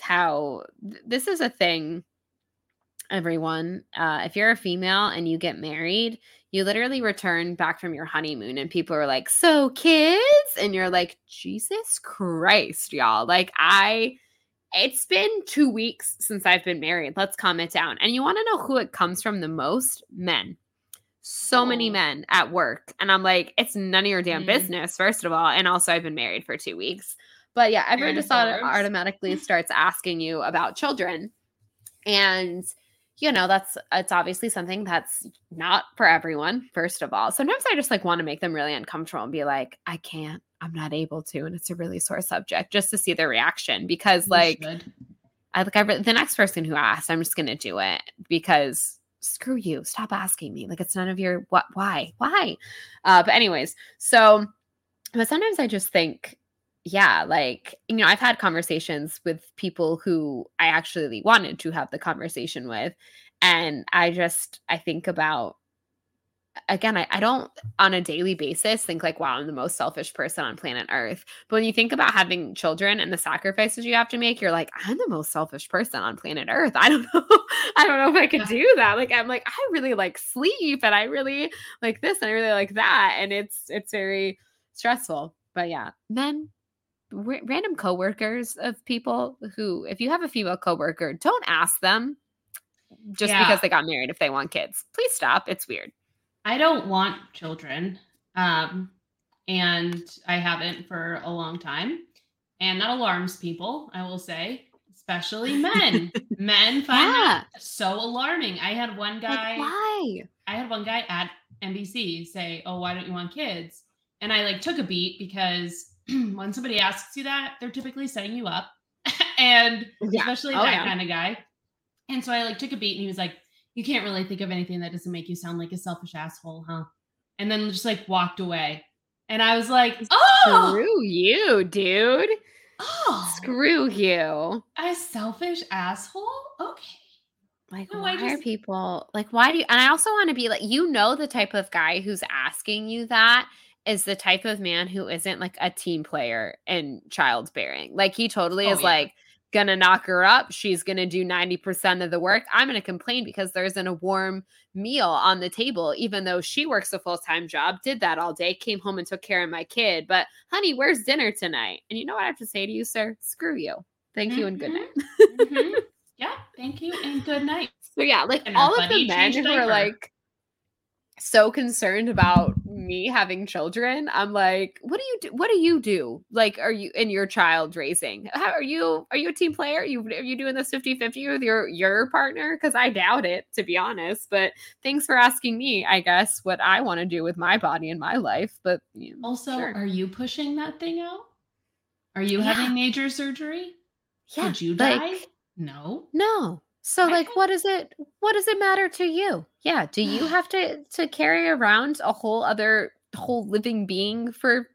how th- this is a thing, everyone. Uh, if you're a female and you get married, you literally return back from your honeymoon and people are like, so kids? And you're like, Jesus Christ, y'all. Like, I. It's been two weeks since I've been married. Let's calm it down. And you want to know who it comes from the most? Men. So oh. many men at work. And I'm like, it's none of your damn mm. business, first of all. And also, I've been married for two weeks. But yeah, everyone just automatically starts asking you about children. And, you know, that's, it's obviously something that's not for everyone, first of all. Sometimes I just like want to make them really uncomfortable and be like, I can't. I'm not able to, and it's a really sore subject, just to see their reaction. Because you like, should. I like I re- the next person who asks, I'm just gonna do it because screw you, stop asking me. Like, it's none of your what, why, why. Uh, but anyways, so but sometimes I just think, yeah, like, you know, I've had conversations with people who I actually wanted to have the conversation with, and I just I think about. Again, I, I don't on a daily basis think like, wow, I'm the most selfish person on planet Earth. But when you think about having children and the sacrifices you have to make, you're like, I'm the most selfish person on planet Earth. I don't know. I don't know if I could do that. Like, I'm like, I really like sleep and I really like this and I really like that. And it's, it's very stressful. But yeah, men, r- random coworkers of people who, if you have a female coworker, don't ask them just yeah. because they got married if they want kids. Please stop. It's weird. I don't want children, um, and I haven't for a long time, and that alarms people, I will say, especially men. Men find yeah. that so alarming. I had one guy, like, why? I had one guy at N B C say, oh, why don't you want kids? And I like took a beat because when somebody asks you that, they're typically setting you up, and yeah. especially oh, that yeah. kind of guy. And so I like took a beat, and he was like, you can't really think of anything that doesn't make you sound like a selfish asshole, huh? And then just like walked away. And I was like, oh, screw you, dude. Oh, screw you. A selfish asshole. Okay. Like, no, why just... are people like, why do you, and I also want to be like, you know, the type of guy who's asking you that is the type of man who isn't like a team player in childbearing. Like, he totally oh, is yeah. like, gonna knock her up. She's gonna do ninety percent of the work. I'm gonna complain because there isn't a warm meal on the table, even though she works a full-time job, did that all day, came home and took care of my kid. But honey, where's dinner tonight? And you know what I have to say to you, sir? Screw you. Thank mm-hmm. you and good night. mm-hmm. Yeah. Thank you and good night. So yeah, like and all of the men who diaper. Are like so concerned about me having children, I'm like, what do you do? What do you do? Like, are you in your child raising? How are you? Are you a team player? Are you, are you doing this fifty-fifty with your, your partner? Cause I doubt it, to be honest, but thanks for asking me, I guess, what I want to do with my body and my life. But you know, also, sure. Are you pushing that thing out? Are you yeah. having major surgery? Yeah. Could you die? Like, no, no. So like, what is it? What does it matter to you? Yeah. Do you have to, to carry around a whole other whole living being for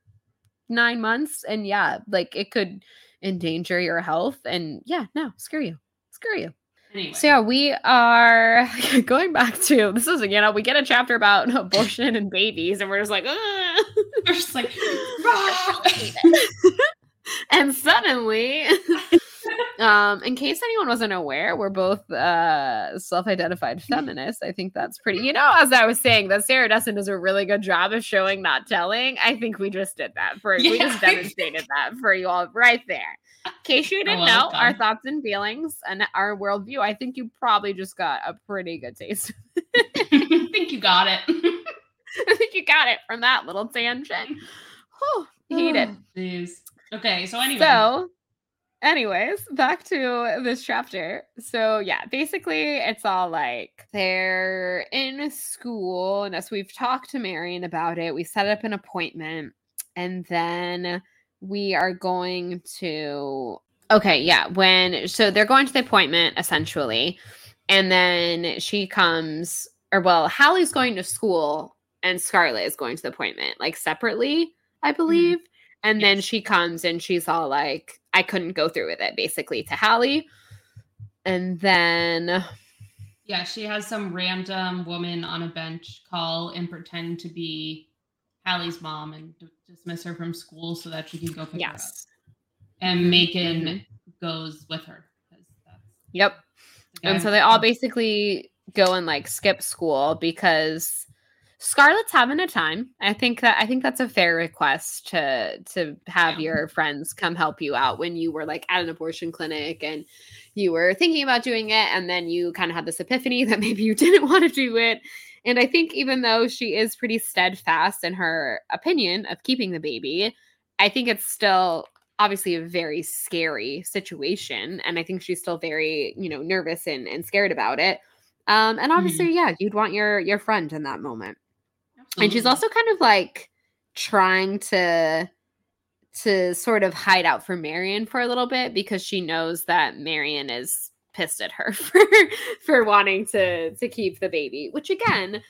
nine months? And yeah, like it could endanger your health. And yeah, no, screw you. Screw you. Anyway. So yeah, we are going back to, this is, you know, we get a chapter about abortion and babies and we're just like, ah. We're just like, and suddenly... Um, in case anyone wasn't aware, we're both uh, self-identified feminists. I think that's pretty, you know, as I was saying, that Sarah Dessen does a really good job of showing, not telling. I think we just did that for, yeah. we just demonstrated that for you all right there. In case you didn't oh, well know, done. Our thoughts and feelings and our worldview, I think you probably just got a pretty good taste. I think you got it. I think you got it from that little tangent. Whew, heated. Oh, okay, so anyway. So, Anyways, back to this chapter. So yeah, basically it's all like they're in school and as we've talked to Marion about it, we set up an appointment and then we are going to, okay, yeah, when, so they're going to the appointment essentially. And then she comes, or well, Halley's going to school and Scarlett is going to the appointment like separately, I believe. Mm-hmm. And yes. then she comes and she's all like, I couldn't go through with it, basically, to Halley. And then... yeah, she has some random woman on a bench call and pretend to be Halley's mom and d- dismiss her from school so that she can go pick yes. her up. And Macon mm-hmm. goes with her. That's yep. And so they all basically go and, like, skip school because... Scarlett's having a time. I think that I think that's a fair request to to have yeah. your friends come help you out when you were like at an abortion clinic and you were thinking about doing it and then you kind of had this epiphany that maybe you didn't want to do it. And I think even though she is pretty steadfast in her opinion of keeping the baby, I think it's still obviously a very scary situation. And I think she's still very, you know, nervous and, and scared about it. Um, and obviously, mm-hmm. yeah, you'd want your your friend in that moment. And she's also kind of like trying to to sort of hide out from Marion for a little bit because she knows that Marion is pissed at her for, for wanting to to keep the baby. Which again,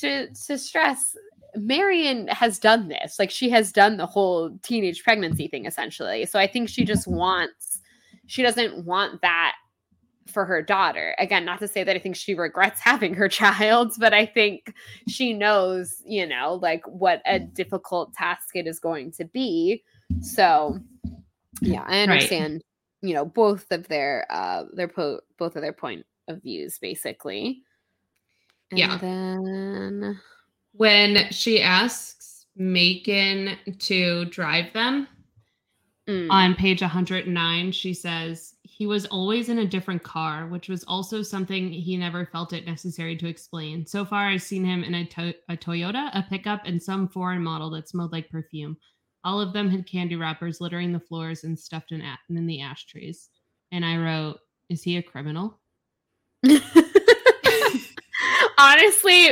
to to stress, Marion has done this. Like she has done the whole teenage pregnancy thing essentially. So I think she just wants, she doesn't want that for her daughter. Again, not to say that I think she regrets having her child, but I think she knows, you know, like what a difficult task it is going to be. So yeah, I understand, right. you know, both of their, uh, their, po- both of their point of views basically. And yeah. then when she asks Macon to drive them mm. on page one oh nine, she says, he was always in a different car, which was also something he never felt it necessary to explain. So far, I've seen him in a, to- a Toyota, a pickup, and some foreign model that smelled like perfume. All of them had candy wrappers littering the floors and stuffed in, a- in the ashtrays. And I wrote, is he a criminal? Honestly,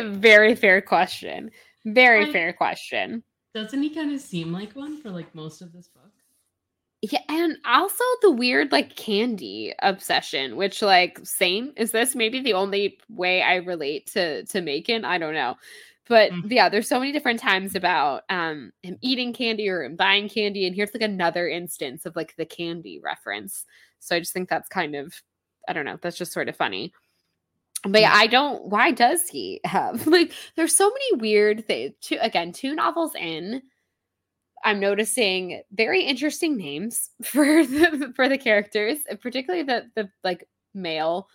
very fair question. Very I, fair question. Doesn't he kind of seem like one for like most of this book? Yeah, and also the weird, like, candy obsession, which, like, same. Is this maybe the only way I relate to, to Macon? I don't know. But, mm-hmm. yeah, there's so many different times about um, him eating candy or him buying candy. And here's, like, another instance of, like, the candy reference. So I just think that's kind of, I don't know, that's just sort of funny. But yeah, I don't, why does he have, like, there's so many weird things. Two, again, two novels in. I'm noticing very interesting names for the, for the characters, particularly the, the like male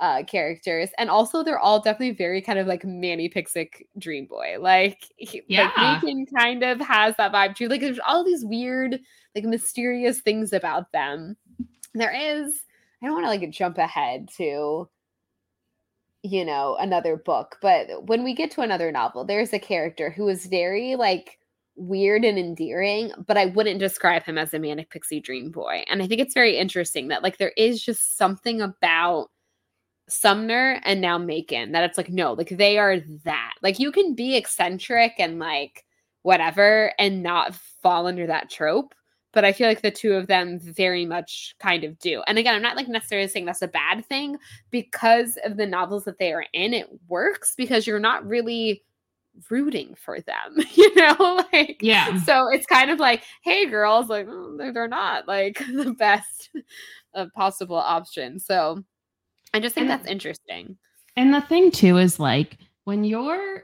uh, characters. And also they're all definitely very kind of like Manny Pixick Dream Boy. Like, yeah. like Macon kind of has that vibe too. Like there's all these weird, like mysterious things about them. There is, I don't want to like jump ahead to, you know, another book, but when we get to another novel, there's a character who is very like weird and endearing, but I wouldn't describe him as a manic pixie dream boy. And I think it's very interesting that like there is just something about Sumner and now Macon that it's like, no, like they are that. Like you can be eccentric and like whatever and not fall under that trope. But I feel like the two of them very much kind of do. And again, I'm not like necessarily saying that's a bad thing because of the novels that they are in. It works because you're not really rooting for them, you know? Like, yeah. So it's kind of like, hey, girls, like oh, they're not like the best of possible options. So I just think and, that's interesting. And the thing too is like when you're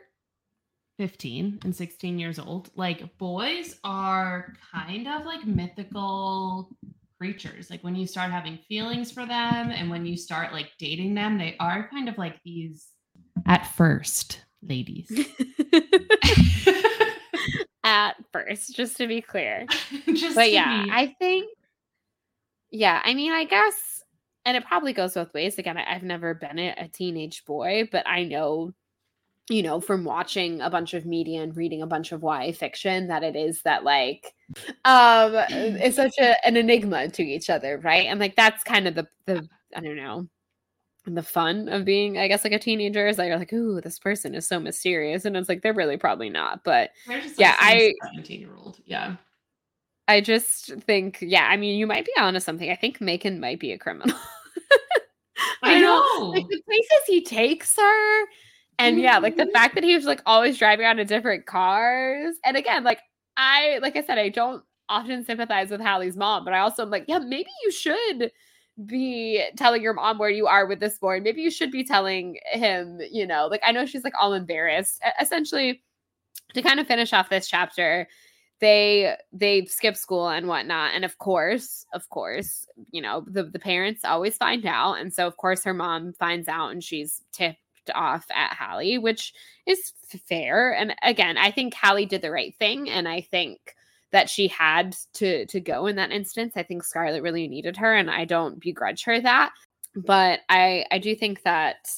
fifteen and sixteen years old, like boys are kind of like mythical creatures. Like when you start having feelings for them and when you start like dating them, they are kind of like these at first ladies. At first, just to be clear. just but yeah, be- I think, yeah, I mean, I guess, and it probably goes both ways. Again, I, I've never been a, a teenage boy, but I know, you know, from watching a bunch of media and reading a bunch of Y A fiction, that it is that like, um, it's such a, an enigma to each other. Right. And like, that's kind of the, the, I don't know, the fun of being, I guess, like a teenager is like, you're like, ooh, this person is so mysterious. And it's like, they're really probably not, but just, like, yeah, I, seventeen year old. Yeah. I just think, yeah, I mean, you might be onto something. I think Macon might be a criminal. I, I know. know. Like the places he takes her. And yeah, like the fact that he was like always driving around in different cars. And again, like I, like I said, I don't often sympathize with Halley's mom, but I also am like, yeah, maybe you should be telling your mom where you are with this boy. Maybe you should be telling him, you know, like I know she's like all embarrassed. Essentially, to kind of finish off this chapter, they, they skip school and whatnot. And of course, of course, you know, the, the parents always find out. And so of course her mom finds out and she's tipped off at Halley, which is fair. And again, I think Halley did the right thing. And I think that she had to, to go in that instance. I think Scarlett really needed her and I don't begrudge her that. But I, I do think that,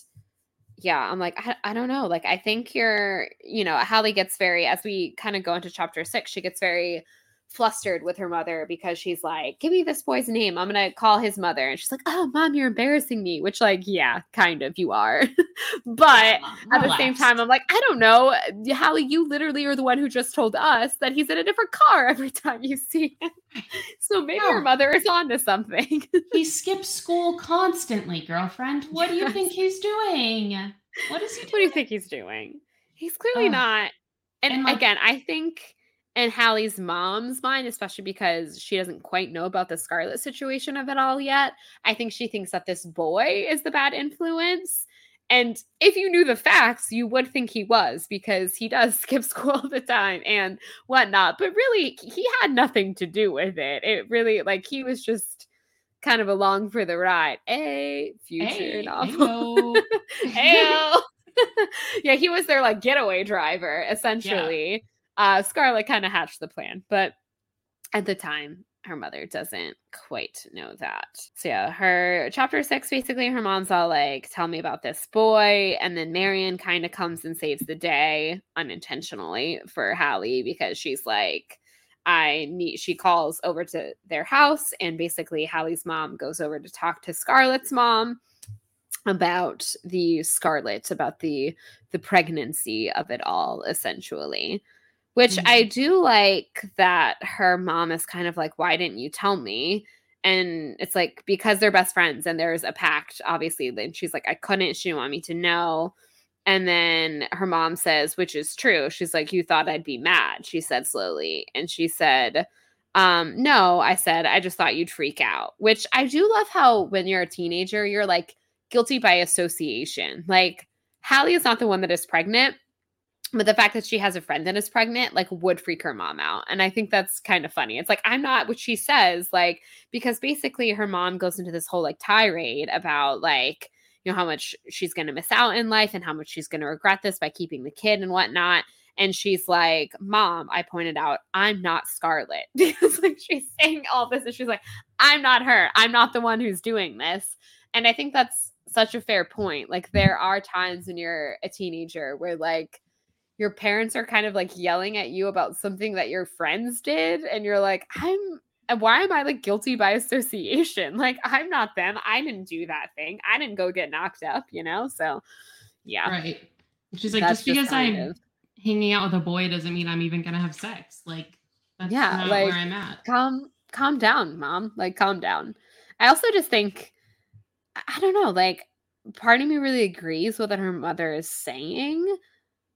yeah, I'm like, I, I don't know. Like, I think you're, you know, Halley gets very, as we kind of go into chapter six, she gets very flustered with her mother because she's like, give me this boy's name. I'm going to call his mother. And she's like, oh, mom, you're embarrassing me, which like, yeah, kind of you are. But mom, at the last. same time, I'm like, I don't know. Halley, you literally are the one who just told us that he's in a different car every time you see him. So maybe your oh. mother is onto something. He skips school constantly, girlfriend. What yes. do you think he's doing? What is he doing? What do you think he's doing? He's clearly oh. not. And, and like- again, I think... And Halley's mom's mind, especially because she doesn't quite know about the Scarlett situation of it all yet. I think she thinks that this boy is the bad influence. And if you knew the facts, you would think he was because he does skip school all the time and whatnot. But really, he had nothing to do with it. It really, like, he was just kind of along for the ride. Hey, future hey, novel. Hey, yeah, he was their, like, getaway driver, essentially. Yeah. Uh, Scarlett kind of hatched the plan, but at the time, her mother doesn't quite know that. So yeah, her chapter six, basically her mom's all like, tell me about this boy. And then Marion kind of comes and saves the day unintentionally for Halley because she's like, I need, she calls over to their house and basically Halley's mom goes over to talk to Scarlett's mom about the Scarlett, about the, the pregnancy of it all, essentially. Which mm-hmm. I do like that her mom is kind of like, why didn't you tell me? And it's like, because they're best friends and there's a pact, obviously. Then she's like, I couldn't. She didn't want me to know. And then her mom says, which is true. She's like, you thought I'd be mad, she said slowly. And she said, um, no, I said, I just thought you'd freak out. Which I do love how when you're a teenager, you're like guilty by association. Like Halley is not the one that is pregnant. But the fact that she has a friend and is pregnant, like, would freak her mom out. And I think that's kind of funny. It's like, I'm not what she says, like, because basically her mom goes into this whole, like, tirade about, like, you know, how much she's going to miss out in life and how much she's going to regret this by keeping the kid and whatnot. And she's like, Mom, I pointed out, I'm not Scarlett. Because, like, she's saying all this and she's like, I'm not her. I'm not the one who's doing this. And I think that's such a fair point. Like, there are times when you're a teenager where, like, your parents are kind of, like, yelling at you about something that your friends did. And you're like, I'm, why am I, like, guilty by association? Like, I'm not them. I didn't do that thing. I didn't go get knocked up, you know? So, yeah. Right. She's like, just because I'm hanging out with a boy doesn't mean I'm even going to have sex. Like, that's yeah, not like, where I'm at. Calm, calm down, Mom. Like, calm down. I also just think, I don't know, like, part of me really agrees with what her mother is saying,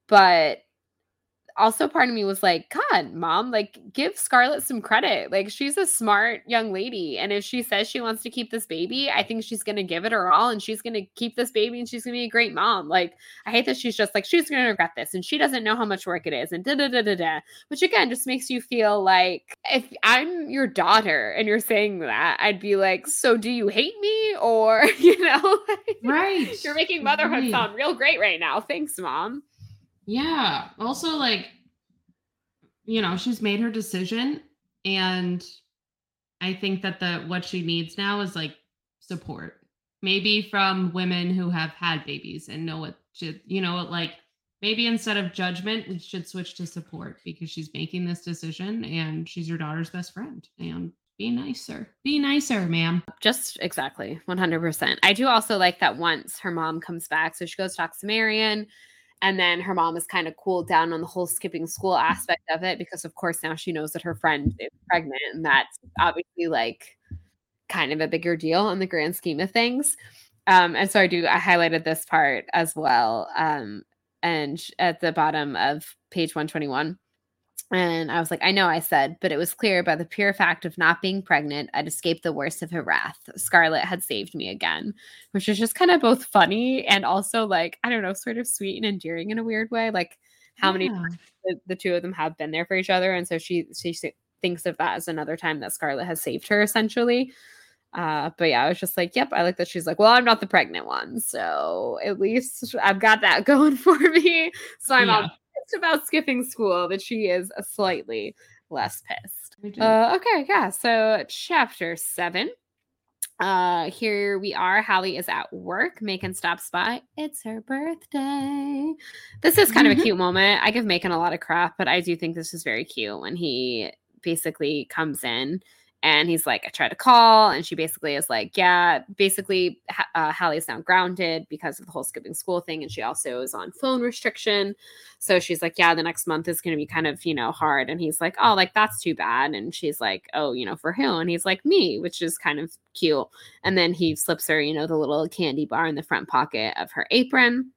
but also part of me was like, God, Mom, like, give Scarlett some credit. Like, she's a smart young lady. And if she says she wants to keep this baby, I think she's going to give it her all. And she's going to keep this baby and she's going to be a great mom. Like, I hate that she's just like, she's going to regret this. And she doesn't know how much work it is. And da da da da da. Which, again, just makes you feel like, if I'm your daughter and you're saying that, I'd be like, so do you hate me? Or, you know, like, right. You're making motherhood right. sound real great right now. Thanks, Mom. Yeah. Also, like, you know, she's made her decision, and I think that the what she needs now is, like, support, maybe from women who have had babies and know what she, you know, like, maybe instead of judgment, we should switch to support, because she's making this decision and she's your daughter's best friend. And be nicer. Be nicer, ma'am. Just exactly one hundred percent. I do also like that once her mom comes back, so she goes talk to Marion. And then her mom is kind of cooled down on the whole skipping school aspect of it, because, of course, now she knows that her friend is pregnant, and that's obviously, like, kind of a bigger deal in the grand scheme of things. Um, and so I do, I highlighted this part as well. Um, and at the bottom of page one twenty-one. And I was like, I know I said, but it was clear by the pure fact of not being pregnant, I'd escaped the worst of her wrath. Scarlett had saved me again, which is just kind of both funny and also, like, I don't know, sort of sweet and endearing in a weird way. Like, how yeah. many times the, the two of them have been there for each other. And so she, she thinks of that as another time that Scarlett has saved her, essentially. Uh, but yeah, I was just like, yep, I like that she's like, well, I'm not the pregnant one, so at least I've got that going for me. So I'm yeah. on. About skipping school, that she is slightly less pissed. Uh, okay, yeah. So chapter seven. Uh, here we are. Halley is at work. Macon stops by. It's her birthday. This is kind mm-hmm. of a cute moment. I give Macon a lot of crap, but I do think this is very cute when he basically comes in and he's like, I tried to call, and she basically is like, yeah, basically uh, Halley's now grounded because of the whole skipping school thing, and she also is on phone restriction. So she's like, yeah, the next month is going to be kind of, you know, hard. And he's like, oh, like, that's too bad. And she's like, oh, you know, for who? And he's like, me, which is kind of cute. And then he slips her, you know, the little candy bar in the front pocket of her apron.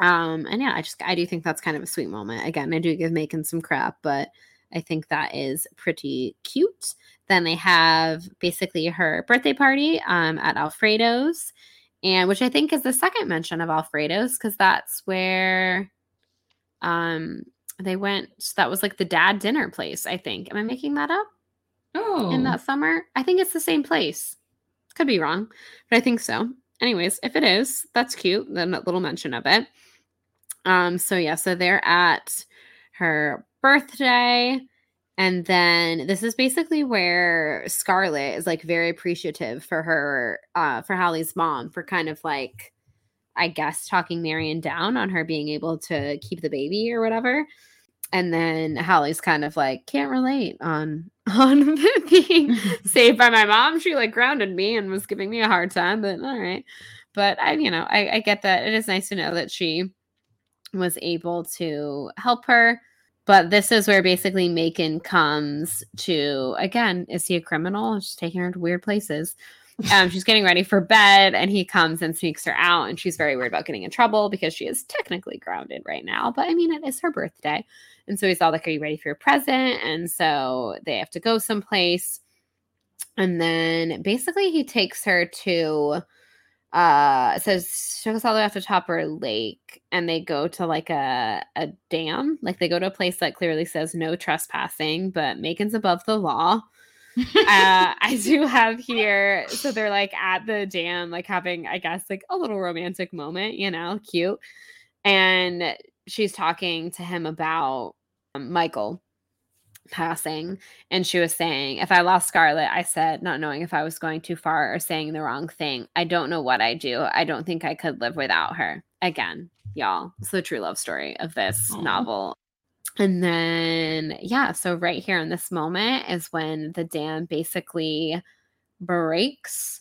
Um, and yeah, I just, I do think that's kind of a sweet moment. Again, I do give Macon some crap, but I think that is pretty cute. Then they have basically her birthday party um, at Alfredo's, and which I think is the second mention of Alfredo's, because that's where um, they went. So that was like the dad dinner place, I think. Am I making that up? Oh. In that summer? I think it's the same place. Could be wrong, but I think so. Anyways, if it is, that's cute. Then a little mention of it. Um. So yeah, so they're at her birthday. And then this is basically where Scarlett is, like, very appreciative for her, uh, for Halley's mom, for kind of, like, I guess, talking Marion down on her being able to keep the baby or whatever. And then Halley's kind of like, can't relate on, on being saved by my mom. She, like, grounded me and was giving me a hard time, but all right. But I, you know, I, I get that. It is nice to know that she was able to help her. But this is where basically Macon comes to, again, is he a criminal? She's taking her to weird places. Um, she's getting ready for bed, and he comes and sneaks her out, and she's very worried about getting in trouble because she is technically grounded right now. But, I mean, it is her birthday. And so he's all like, are you ready for your present? And so they have to go someplace. And then basically he takes her to Uh, so she took us all the way off to Topper Lake, and they go to like a a dam. Like they go to a place that clearly says no trespassing, but Macon's above the law. uh, I do have here. So they're like at the dam, like having, I guess, like a little romantic moment, you know, cute. And she's talking to him about um, Michael passing, and she was saying, if I lost Scarlett, I said, not knowing if I was going too far or saying the wrong thing, I don't know what I do. I don't think I could live without her. Again, y'all, it's the true love story of this Aww. novel. And then yeah, so right here in this moment is when the dam basically breaks.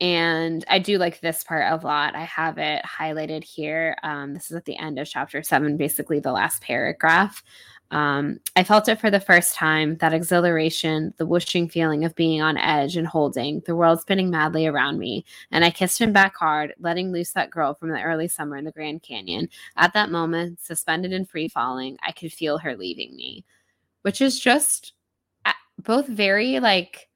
And I do like this part a lot. I have it highlighted here. Um, this is at the end of chapter seven, basically the last paragraph. Um, I felt it for the first time, that exhilaration, the whooshing feeling of being on edge and holding, the world spinning madly around me. And I kissed him back hard, letting loose that girl from the early summer in the Grand Canyon. At that moment, suspended and free falling, I could feel her leaving me, which is just both very like,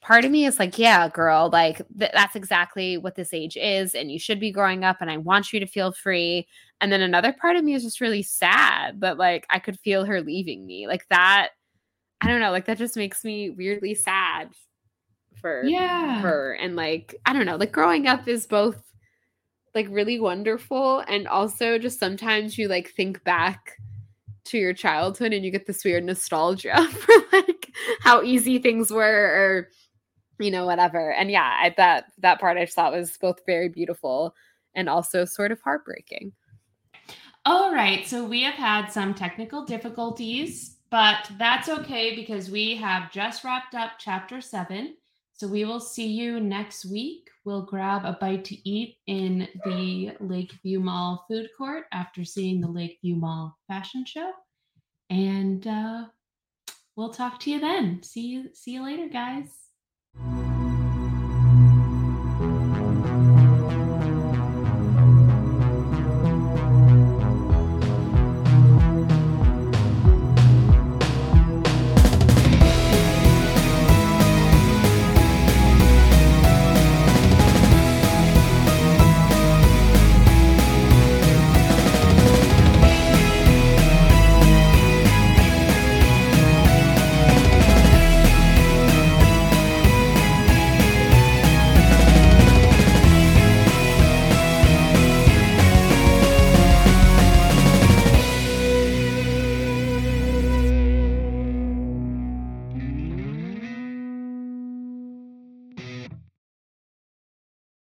part of me is like, yeah, girl, like th- that's exactly what this age is. And you should be growing up, and I want you to feel free. And then another part of me is just really sad that like I could feel her leaving me like that. I don't know. Like that just makes me weirdly sad for yeah. her. And like, I don't know, like growing up is both like really wonderful. And also just sometimes you like think back to your childhood and you get this weird nostalgia for like how easy things were, or you know, whatever. And yeah, I that that part I just thought was both very beautiful and also sort of heartbreaking. All right, so we have had some technical difficulties, but that's okay because we have just wrapped up chapter seven. So we will see you next week. We'll grab a bite to eat in the Lakeview Mall food court after seeing the Lakeview Mall fashion show. And uh, we'll talk to you then. See you, see you later, guys.